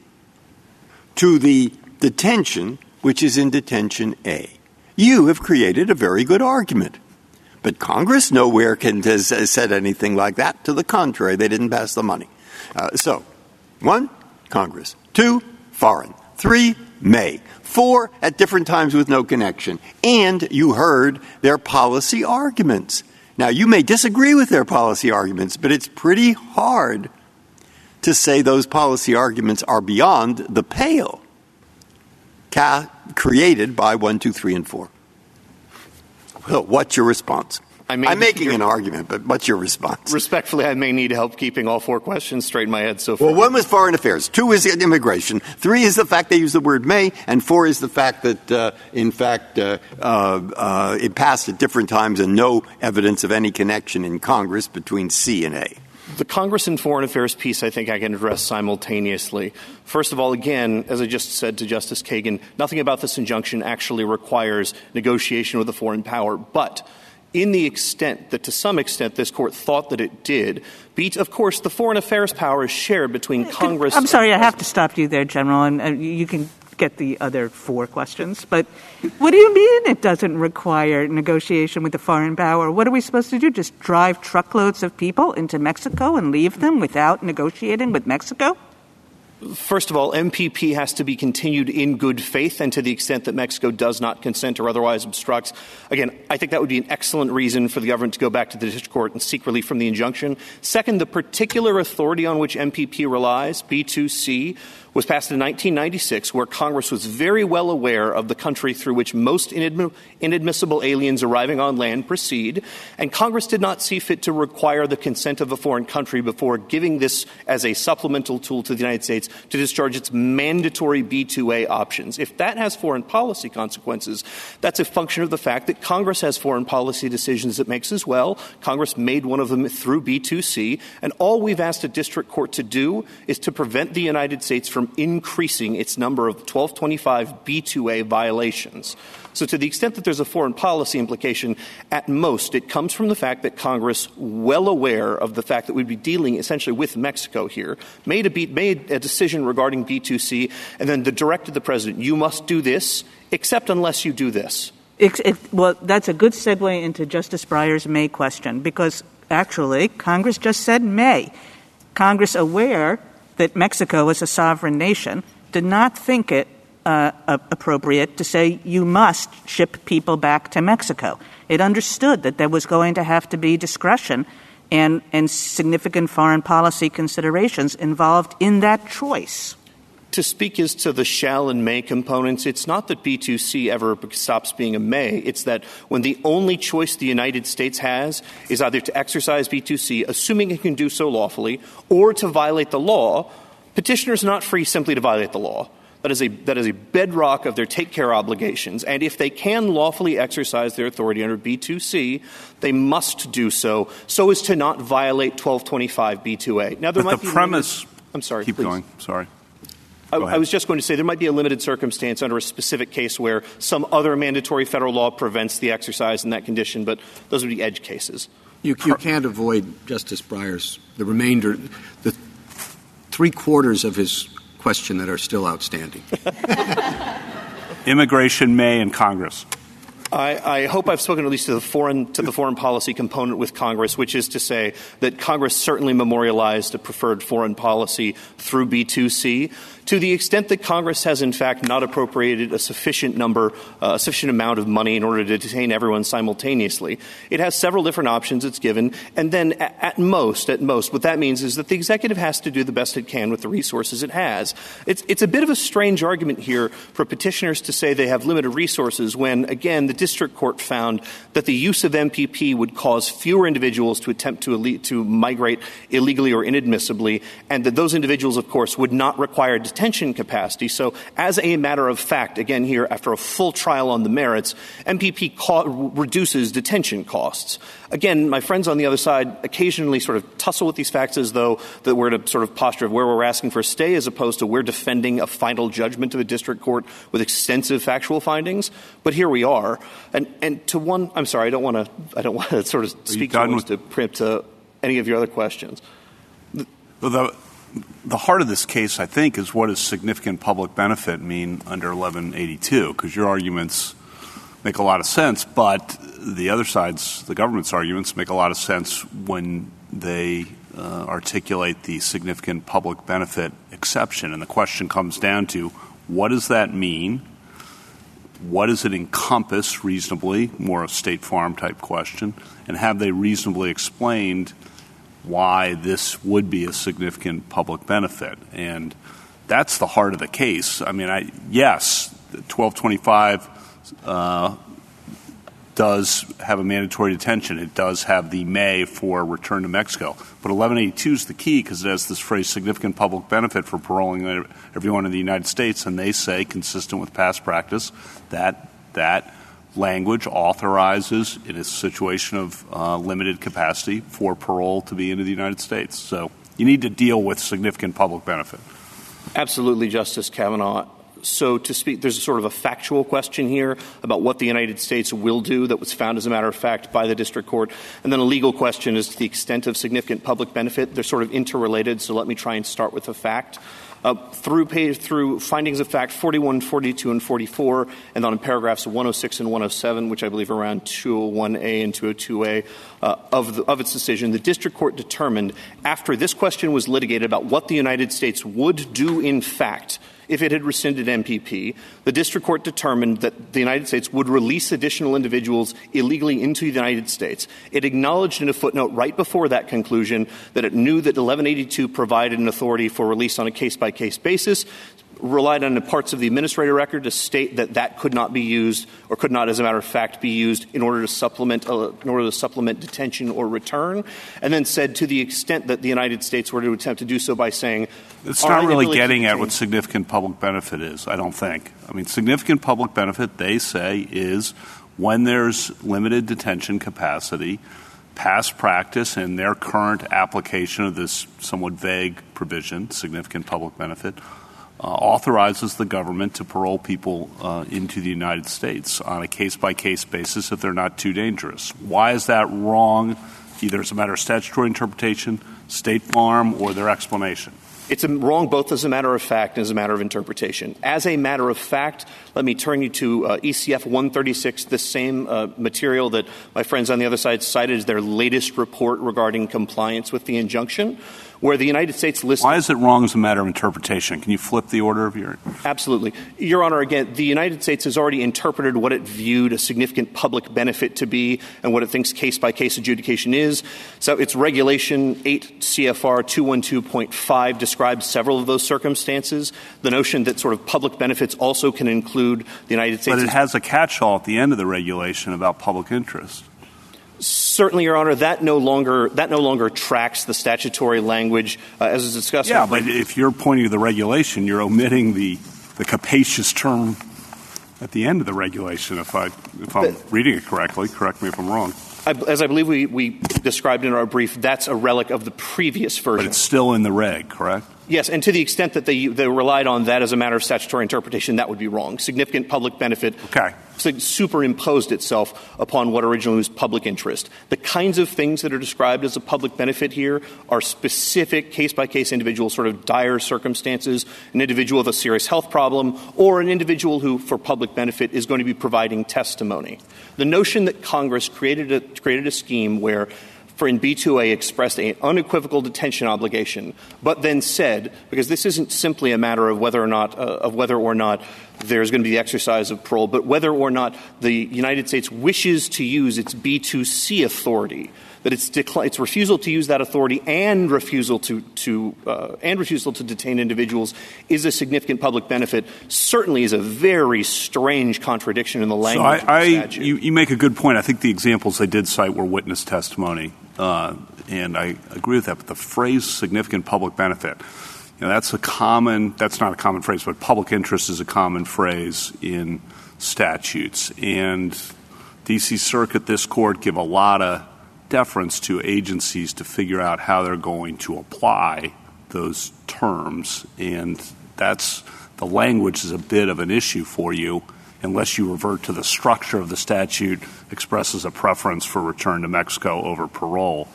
to the detention, which is in detention A. You have created a very good argument. But Congress nowhere has said anything like that. To the contrary, they didn't pass the money. So, 1, Congress. 2, foreign. 3 may, 4 at different times with no connection. And you heard their policy arguments. Now, you may disagree with their policy arguments, but it's pretty hard to say those policy arguments are beyond the pale created by 1, 2, 3, and 4. So what's your response? I'm making an argument, but what's your response? Respectfully, I may need help keeping all 4 questions straight in my head so far. Well, 1 was foreign affairs, 2 is immigration, 3 is the fact they use the word may, and 4 is the fact that, it passed at different times and no evidence of any connection in Congress between C and A. The Congress and foreign affairs piece I think I can address simultaneously. First of all, again, as I just said to Justice Kagan, nothing about this injunction actually requires negotiation with a foreign power, but in the extent that to some extent this court thought that it did, of course, the foreign affairs power is shared between Congress. I'm sorry, I have to stop you there, General, and you can get the other 4 questions. But what do you mean it doesn't require negotiation with the foreign power? What are we supposed to do, just drive truckloads of people into Mexico and leave them without negotiating with Mexico? First of all, MPP has to be continued in good faith, and to the extent that Mexico does not consent or otherwise obstructs. Again, I think that would be an excellent reason for the government to go back to the district court and seek relief from the injunction. Second, the particular authority on which MPP relies, B2C, was passed in 1996, where Congress was very well aware of the country through which most inadmissible aliens arriving on land proceed, and Congress did not see fit to require the consent of a foreign country before giving this as a supplemental tool to the United States to discharge its mandatory B2A options. If that has foreign policy consequences, that's a function of the fact that Congress has foreign policy decisions it makes as well. Congress made one of them through B2C, and all we've asked a district court to do is to prevent the United States from increasing its number of 1225 B2A violations. So to the extent that there's a foreign policy implication, at most it comes from the fact that Congress, well aware of the fact that we'd be dealing essentially with Mexico here, made a decision regarding B2C and then directed the president, you must do this, except unless you do this. Well, that's a good segue into Justice Breyer's May question, because actually Congress just said May. Congress, aware that Mexico is a sovereign nation, did not think it appropriate to say you must ship people back to Mexico. It understood that there was going to have to be discretion and significant foreign policy considerations involved in that choice. To speak as to the shall and may components, it's not that B2C ever stops being a may. It's that when the only choice the United States has is either to exercise B2C, assuming it can do so lawfully, or to violate the law, petitioners are not free simply to violate the law. That is a bedrock of their take-care obligations. And if they can lawfully exercise their authority under B2C, they must do so, so as to not violate 1225 B2A. Now, I was just going to say there might be a limited circumstance under a specific case where some other mandatory federal law prevents the exercise in that condition, but those would be edge cases. You can't avoid Justice Breyer's the 3/4 of his question that are still outstanding. Immigration, May, and Congress. I hope I've spoken at least to the foreign policy component with Congress, which is to say that Congress certainly memorialized a preferred foreign policy through B2C. To the extent that Congress has, in fact, not appropriated a sufficient amount of money in order to detain everyone simultaneously, it has several different options it's given. And then at most, what that means is that the executive has to do the best it can with the resources it has. It's a bit of a strange argument here for petitioners to say they have limited resources when, again, the district court found that the use of MPP would cause fewer individuals to attempt to migrate illegally or inadmissibly, and that those individuals, of course, would not require detention capacity. So as a matter of fact, again here, after a full trial on the merits, MPP reduces detention costs. Again, my friends on the other side occasionally sort of tussle with these facts as though that we're in a sort of posture of where we're asking for a stay as opposed to we're defending a final judgment of a district court with extensive factual findings. But here we are. And to one – I'm sorry, I don't want to sort of speak to preempt any of your other questions. The heart of this case, I think, is what does significant public benefit mean under 1182? Because your arguments make a lot of sense, but the other side's, the government's arguments make a lot of sense when they articulate the significant public benefit exception. And the question comes down to What does that mean? What does it encompass reasonably? More a State Farm type question. And have they reasonably explained why this would be a significant public benefit? And that's the heart of the case. I mean, yes, 1225 does have a mandatory detention. It does have the may for return to Mexico. But 1182 is the key because it has this phrase, significant public benefit for paroling everyone in the United States. And they say, consistent with past practice, that that language authorizes, in a situation of limited capacity, for parole to be into the United States. So you need to deal with significant public benefit. Absolutely, Justice Kavanaugh. So to speak, there's a sort of a factual question here about what the United States will do that was found, as a matter of fact, by the district court. And then a legal question is to the extent of significant public benefit. They're sort of interrelated, so let me try and start with a fact. Through findings of fact 41, 42, and 44, and then in paragraphs 106 and 107, which I believe are around 201A and 202A of its decision, the district court determined after this question was litigated about what the United States would do in fact if it had rescinded MPP, the district court determined that the United States would release additional individuals illegally into the United States. It acknowledged in a footnote right before that conclusion that it knew that 1182 provided an authority for release on a case-by-case basis, relied on the parts of the administrative record to state that that could not be used or could not, as a matter of fact, be used in order to supplement detention or return, and then said to the extent that the United States were to attempt to do so by saying — It's not really getting at what significant public benefit is, I don't think. I mean, significant public benefit, they say, is when there's limited detention capacity, past practice and their current application of this somewhat vague provision, significant public benefit — authorizes the government to parole people into the United States on a case-by-case basis if they're not too dangerous. Why is that wrong, either as a matter of statutory interpretation, State Farm, or their explanation? It's wrong both as a matter of fact and as a matter of interpretation. As a matter of fact, let me turn you to ECF 136, the same material that my friends on the other side cited as their latest report regarding compliance with the injunction, where the United States lists — Why is it wrong as a matter of interpretation? Can you flip the order of your — Absolutely. Your Honor, again, the United States has already interpreted what it viewed a significant public benefit to be and what it thinks case-by-case adjudication is. So its regulation 8 CFR 212.5 describes several of those circumstances. The notion that sort of public benefits also can include the United States — But it has a catch-all at the end of the regulation about public interest. Certainly, Your Honor, that no longer tracks the statutory language as is discussed. Yeah, but if you're pointing to the regulation, you're omitting the capacious term at the end of the regulation, if I'm reading it correctly. Correct me if I'm wrong. As I believe we described in our brief, that's a relic of the previous version. But it's still in the reg, correct? Yes, and to the extent that they relied on that as a matter of statutory interpretation, that would be wrong. Significant public benefit superimposed itself upon what originally was public interest. The kinds of things that are described as a public benefit here are specific case-by-case individual, sort of dire circumstances, an individual with a serious health problem, or an individual who, for public benefit, is going to be providing testimony. The notion that Congress created a scheme where for in B2A expressed an unequivocal detention obligation, but then said, because this isn't simply a matter of whether or not there's going to be the exercise of parole, but whether or not the United States wishes to use its B2C authority, that its refusal to use that authority and refusal to detain individuals is a significant public benefit, certainly is a very strange contradiction in the language of the statute. You make a good point. I think the examples they did cite were witness testimony, and I agree with that. But the phrase significant public benefit, you know, that's not a common phrase, but public interest is a common phrase in statutes. And D.C. Circuit, this court, give a lot of deference to agencies to figure out how they're going to apply those terms. And the language is a bit of an issue for you unless you revert to the structure of the statute expresses a preference for return to Mexico over parole.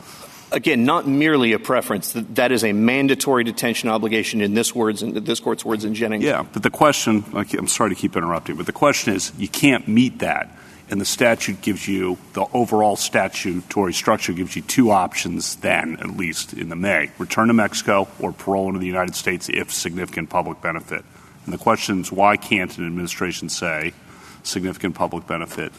Again, not merely a preference. That is a mandatory detention obligation in this court's words in Jennings. Yeah, but the question – I'm sorry to keep interrupting, but the question is you can't meet that. And the statute gives you – the overall statutory structure gives you two options then, at least in the May, return to Mexico or parole into the United States if significant public benefit. And the question is, why can't an administration say significant public benefit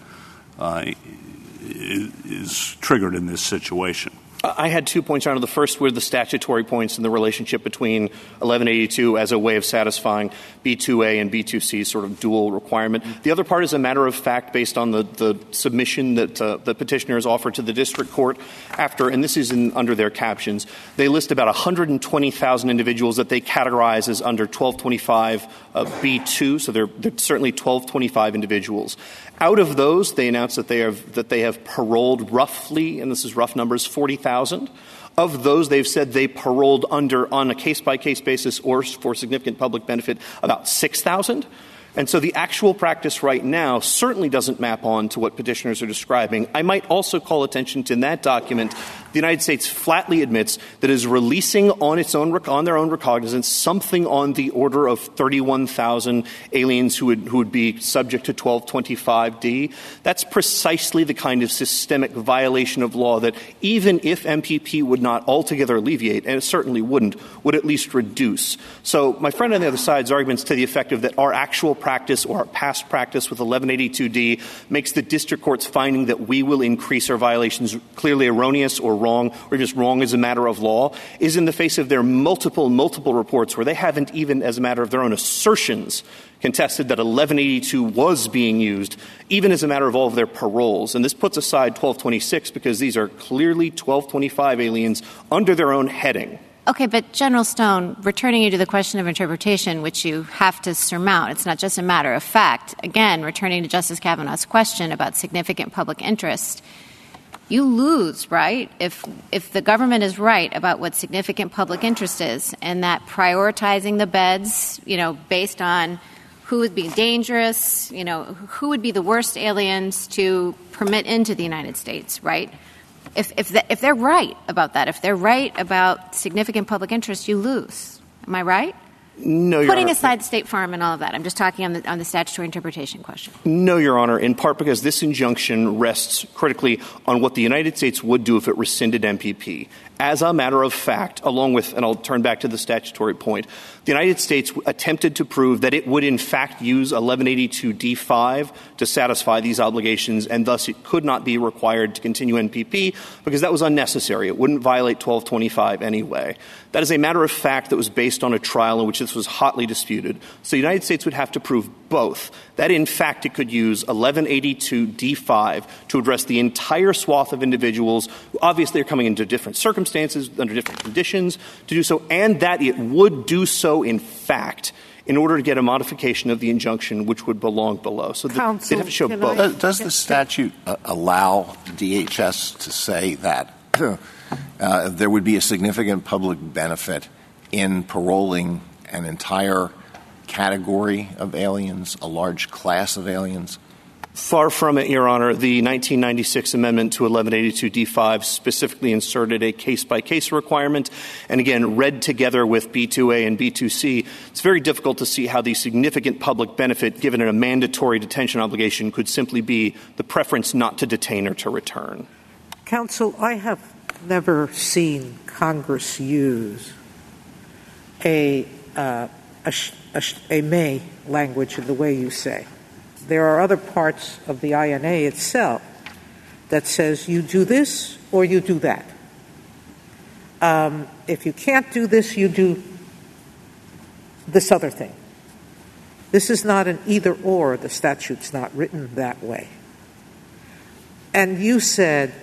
is triggered in this situation? I had 2 points, Your Honor. The first were the statutory points and the relationship between 1182 as a way of satisfying B2A and B2C sort of dual requirement. The other part is a matter of fact based on the submission that the petitioners offered to the district court after, and this is under their captions, they list about 120,000 individuals that they categorize as under 1225 B2, so they're certainly 1225 individuals. Out of those, they announced that they have paroled roughly, and this is rough numbers, 40,000. Of those, they've said they paroled on a case-by-case basis or for significant public benefit about 6,000. And so the actual practice right now certainly doesn't map on to what petitioners are describing. I might also call attention to in that document, the United States flatly admits that it is releasing on their own recognizance something on the order of 31,000 aliens who would be subject to 1225D. That's precisely the kind of systemic violation of law that even if MPP would not altogether alleviate, and it certainly wouldn't, would at least reduce. So my friend on the other side's arguments to the effect of that our actual practice or our past practice with 1182D makes the district court's finding that we will increase our violations clearly erroneous or wrong or just wrong as a matter of law is in the face of their multiple reports where they haven't even as a matter of their own assertions contested that 1182 was being used, even as a matter of all of their paroles. And this puts aside 1226 because these are clearly 1225 aliens under their own heading. Okay, but General Stone, returning you to the question of interpretation, which you have to surmount, it's not just a matter of fact. Again, returning to Justice Kavanaugh's question about significant public interest, you lose, right, if the government is right about what significant public interest is and that prioritizing the beds, based on who would be dangerous, who would be the worst aliens to permit into the United States, right? If they're right about that, if they're right about significant public interest, you lose. Am I right? No, Your Honor. Putting aside State Farm and all of that, I'm just talking on the statutory interpretation question. No, Your Honor, in part because this injunction rests critically on what the United States would do if it rescinded MPP. As a matter of fact, along with, and I'll turn back to the statutory point, the United States attempted to prove that it would in fact use 1182D5 to satisfy these obligations, and thus it could not be required to continue NPP because that was unnecessary. It wouldn't violate 1225 anyway. That is a matter of fact that was based on a trial in which this was hotly disputed. So the United States would have to prove both, that in fact it could use 1182D5 to address the entire swath of individuals who obviously are coming into different circumstances, under different conditions to do so, and that it would do so in fact in order to get a modification of the injunction which would belong below. So they have to show both. Does the statute allow DHS to say that there would be a significant public benefit in paroling an entire category of aliens, a large class of aliens? Far from it, Your Honor. The 1996 amendment to 1182D5 specifically inserted a case-by-case requirement, and again, read together with B2A and B2C, it's very difficult to see how the significant public benefit given in a mandatory detention obligation could simply be the preference not to detain or to return. Counsel, I have never seen Congress use a May language in the way you say. There are other parts of the INA itself that says you do this or you do that. If you can't do this, you do this other thing. This is not an either or. The statute's not written that way. And you said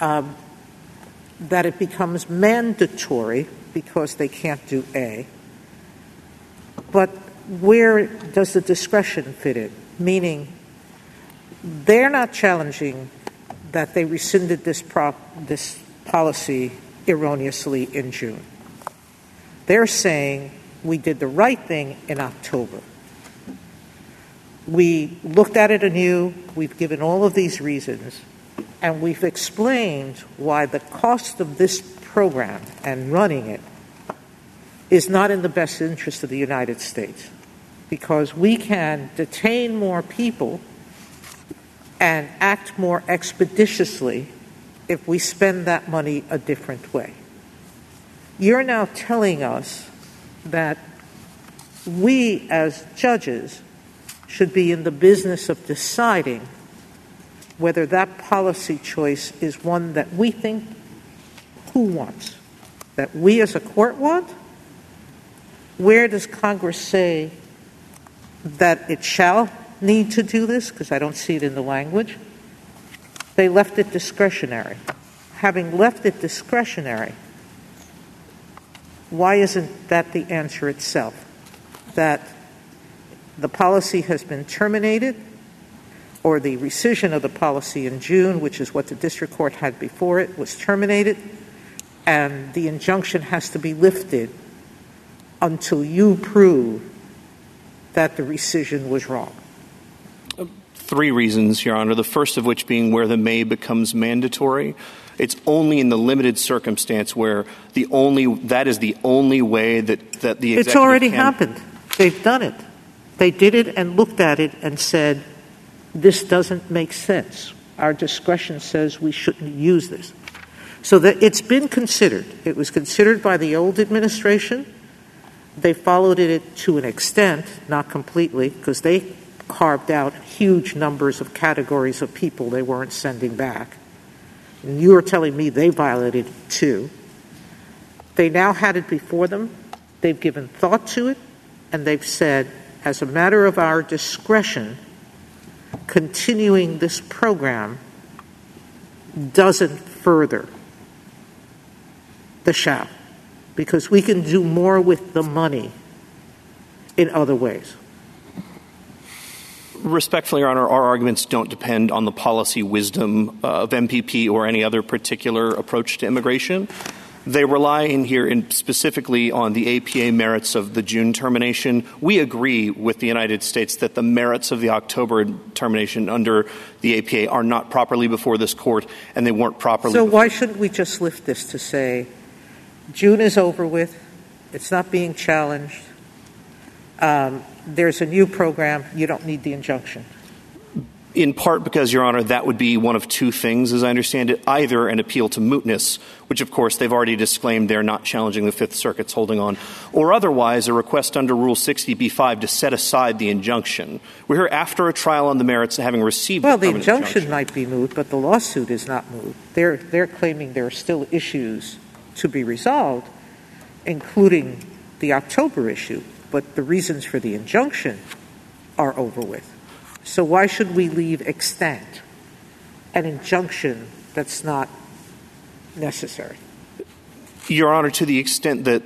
that it becomes mandatory because they can't do A. But where does the discretion fit in? Meaning, they're not challenging that they rescinded this policy erroneously in June. They're saying we did the right thing in October. We looked at it anew, we've given all of these reasons, and we've explained why the cost of this program and running it is not in the best interest of the United States, because we can detain more people and act more expeditiously if we spend that money a different way. You're now telling us that we as judges should be in the business of deciding whether that policy choice is one that we think who wants, that we as a court want. Where does Congress say that it shall need to do this? Because I don't see it in the language. They left it discretionary. Having left it discretionary, why isn't that the answer itself? That the policy has been terminated, or the rescission of the policy in June, which is what the district court had before it, was terminated, and the injunction has to be lifted until you prove that the rescission was wrong. Three reasons, Your Honor, the first of which being where the may becomes mandatory. It's only in the limited circumstance where that is the only way that the executive It's already happened. They've done it. They did it and looked at it and said, this doesn't make sense. Our discretion says we shouldn't use this. So that it's been considered. It was considered by the old administration. They followed it to an extent, not completely, because they carved out huge numbers of categories of people they weren't sending back. And you are telling me they violated it too. They now had it before them. They've given thought to it, and they've said, as a matter of our discretion, continuing this program doesn't further the shall, because we can do more with the money in other ways. Respectfully, Your Honor, our arguments don't depend on the policy wisdom of MPP or any other particular approach to immigration. They rely specifically on the APA merits of the June termination. We agree with the United States that the merits of the October termination under the APA are not properly before this court, and they weren't properly. So why shouldn't we just lift this to say June is over with, it's not being challenged, there's a new program, you don't need the injunction? In part because, Your Honor, that would be one of two things, as I understand it, either an appeal to mootness, which, of course, they've already disclaimed they're not challenging the Fifth Circuit's holding on, or otherwise a request under Rule 60b-5 to set aside the injunction. We're here after a trial on the merits and having received the injunction might be moot, but the lawsuit is not moot. They're claiming there are still issues to be resolved, including the October issue, but the reasons for the injunction are over with. So why should we leave extant an injunction that's not necessary? Your Honor, to the extent that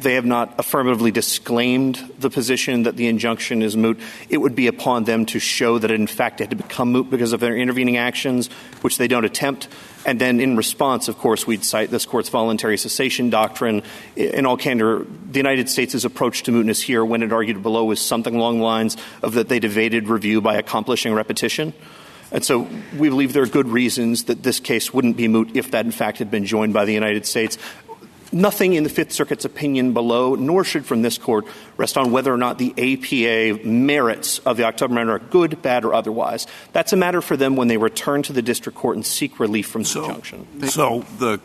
they have not affirmatively disclaimed the position that the injunction is moot, it would be upon them to show that, in fact, it had become moot because of their intervening actions, which they don't attempt. And then in response, of course, we'd cite this Court's voluntary cessation doctrine. In all candor, the United States' approach to mootness here, when it argued below, was something along the lines of that they evaded review by accomplishing repetition. And so we believe there are good reasons that this case wouldn't be moot if that, in fact, had been joined by the United States. Nothing in the Fifth Circuit's opinion below, nor should from this Court, rest on whether or not the APA merits of the October matter are good, bad, or otherwise. That's a matter for them when they return to the district court and seek relief from the injunction. So the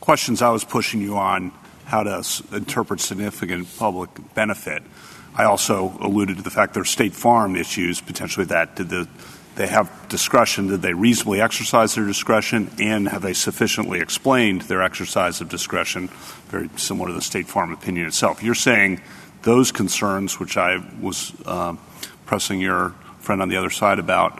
questions I was pushing you on, how to interpret significant public benefit, I also alluded to the fact there are State Farm issues potentially that they have discretion. Did they reasonably exercise their discretion, and have they sufficiently explained their exercise of discretion, very similar to the State Farm opinion itself? You're saying those concerns, which I was pressing your friend on the other side about,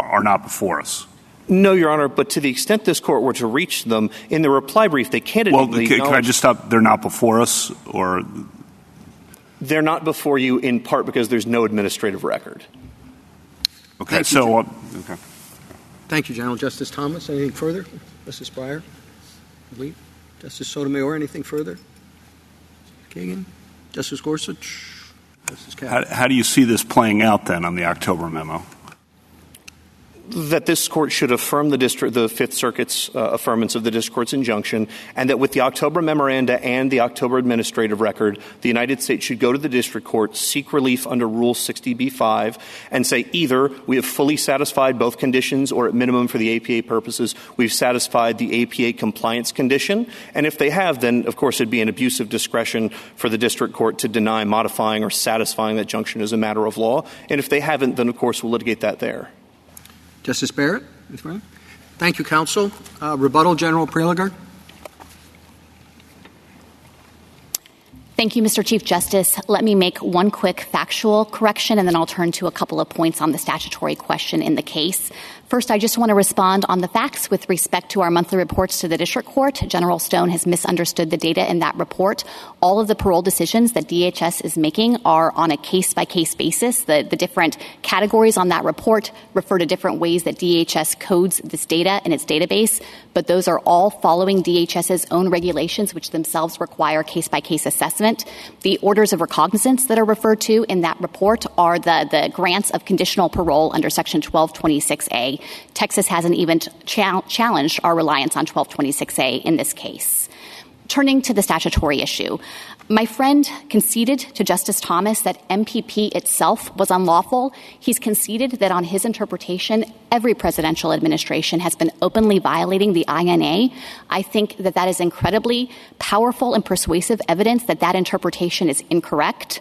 are not before us? No, Your Honor, but to the extent this Court were to reach them, in the reply brief, they can't can I just stop? They're not before us, or? They're not before you in part because there's no administrative record. Okay. Thank you, General. Justice Thomas, anything further? Justice Breyer? Lee? Justice Sotomayor, anything further? Kagan? Justice Gorsuch? Justice Kavanaugh? How do you see this playing out, then, on the October memo? that this court should affirm the Fifth Circuit's affirmance of the district court's injunction, and that with the October memoranda and the October administrative record, the United States should go to the district court, seek relief under Rule 60b-5, and say either we have fully satisfied both conditions, or at minimum for the APA purposes, we've satisfied the APA compliance condition. And if they have, then, of course, it'd be an abuse of discretion for the district court to deny modifying or satisfying that injunction as a matter of law. And if they haven't, then, of course, we'll litigate that there. Justice Barrett? Thank you, counsel. Rebuttal, General Prelogar. Thank you, Mr. Chief Justice. Let me make one quick factual correction, and then I'll turn to a couple of points on the statutory question in the case. First, I just want to respond on the facts with respect to our monthly reports to the district court. General Stone has misunderstood the data in that report. All of the parole decisions that DHS is making are on a case-by-case basis. The different categories on that report refer to different ways that DHS codes this data in its database, but those are all following DHS's own regulations, which themselves require case-by-case assessment. The orders of recognizance that are referred to in that report are the grants of conditional parole under Section 1226A. Texas hasn't even challenged our reliance on 1226A in this case. Turning to the statutory issue, my friend conceded to Justice Thomas that MPP itself was unlawful. He's conceded that on his interpretation, every presidential administration has been openly violating the INA. I think that that is incredibly powerful and persuasive evidence that that interpretation is incorrect.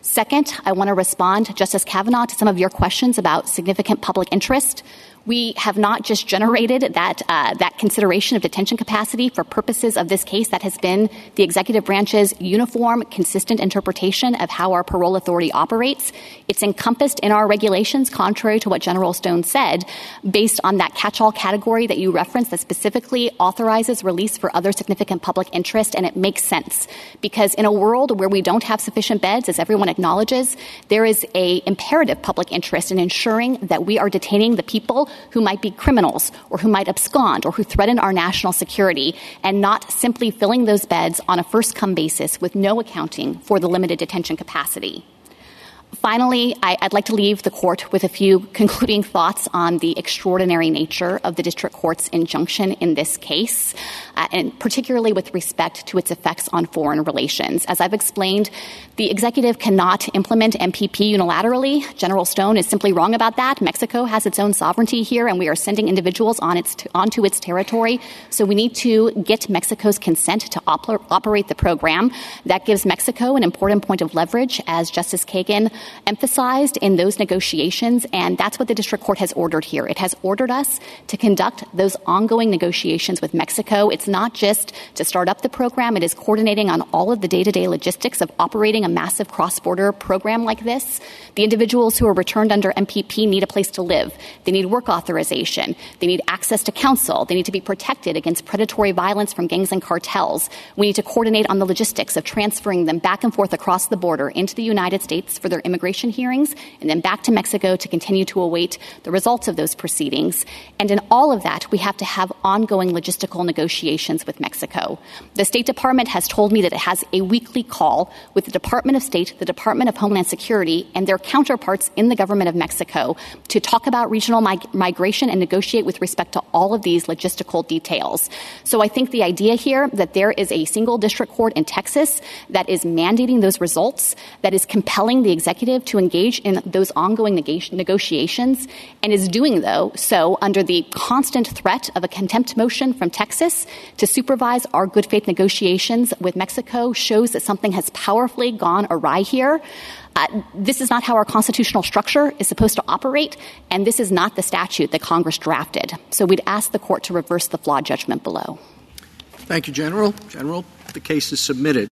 Second, I want to respond, Justice Kavanaugh, to some of your questions about significant public interest. We have not just generated that consideration of detention capacity for purposes of this case. That has been the executive branch's uniform, consistent interpretation of how our parole authority operates. It's encompassed in our regulations, contrary to what General Stone said, based on that catch-all category that you referenced that specifically authorizes release for other significant public interest, and it makes sense. Because in a world where we don't have sufficient beds, as everyone acknowledges, there is an imperative public interest in ensuring that we are detaining the people who might be criminals or who might abscond or who threaten our national security, and not simply filling those beds on a first-come basis with no accounting for the limited detention capacity. Finally, I'd like to leave the court with a few concluding thoughts on the extraordinary nature of the district court's injunction in this case, and particularly with respect to its effects on foreign relations. As I've explained, the executive cannot implement MPP unilaterally. General Stone is simply wrong about that. Mexico has its own sovereignty here, and we are sending individuals onto its territory. So we need to get Mexico's consent to operate the program. That gives Mexico an important point of leverage, as Justice Kagan emphasized in those negotiations, and that's what the district court has ordered here. It has ordered us to conduct those ongoing negotiations with Mexico. It's not just to start up the program. It is coordinating on all of the day-to-day logistics of operating a massive cross-border program like this. The individuals who are returned under MPP need a place to live. They need work authorization. They need access to counsel. They need to be protected against predatory violence from gangs and cartels. We need to coordinate on the logistics of transferring them back and forth across the border into the United States for their immigration hearings, and then back to Mexico to continue to await the results of those proceedings. And in all of that, we have to have ongoing logistical negotiations with Mexico. The State Department has told me that it has a weekly call with the Department of State, the Department of Homeland Security, and their counterparts in the government of Mexico to talk about regional migration and negotiate with respect to all of these logistical details. So I think the idea here that there is a single district court in Texas that is mandating those results, that is compelling the executive to engage in those ongoing negotiations, and is doing so under the constant threat of a contempt motion from Texas to supervise our good faith negotiations with Mexico, shows that something has powerfully gone awry here. This is not how our constitutional structure is supposed to operate, and this is not the statute that Congress drafted. So we'd ask the court to reverse the flawed judgment below. Thank you, General. The case is submitted.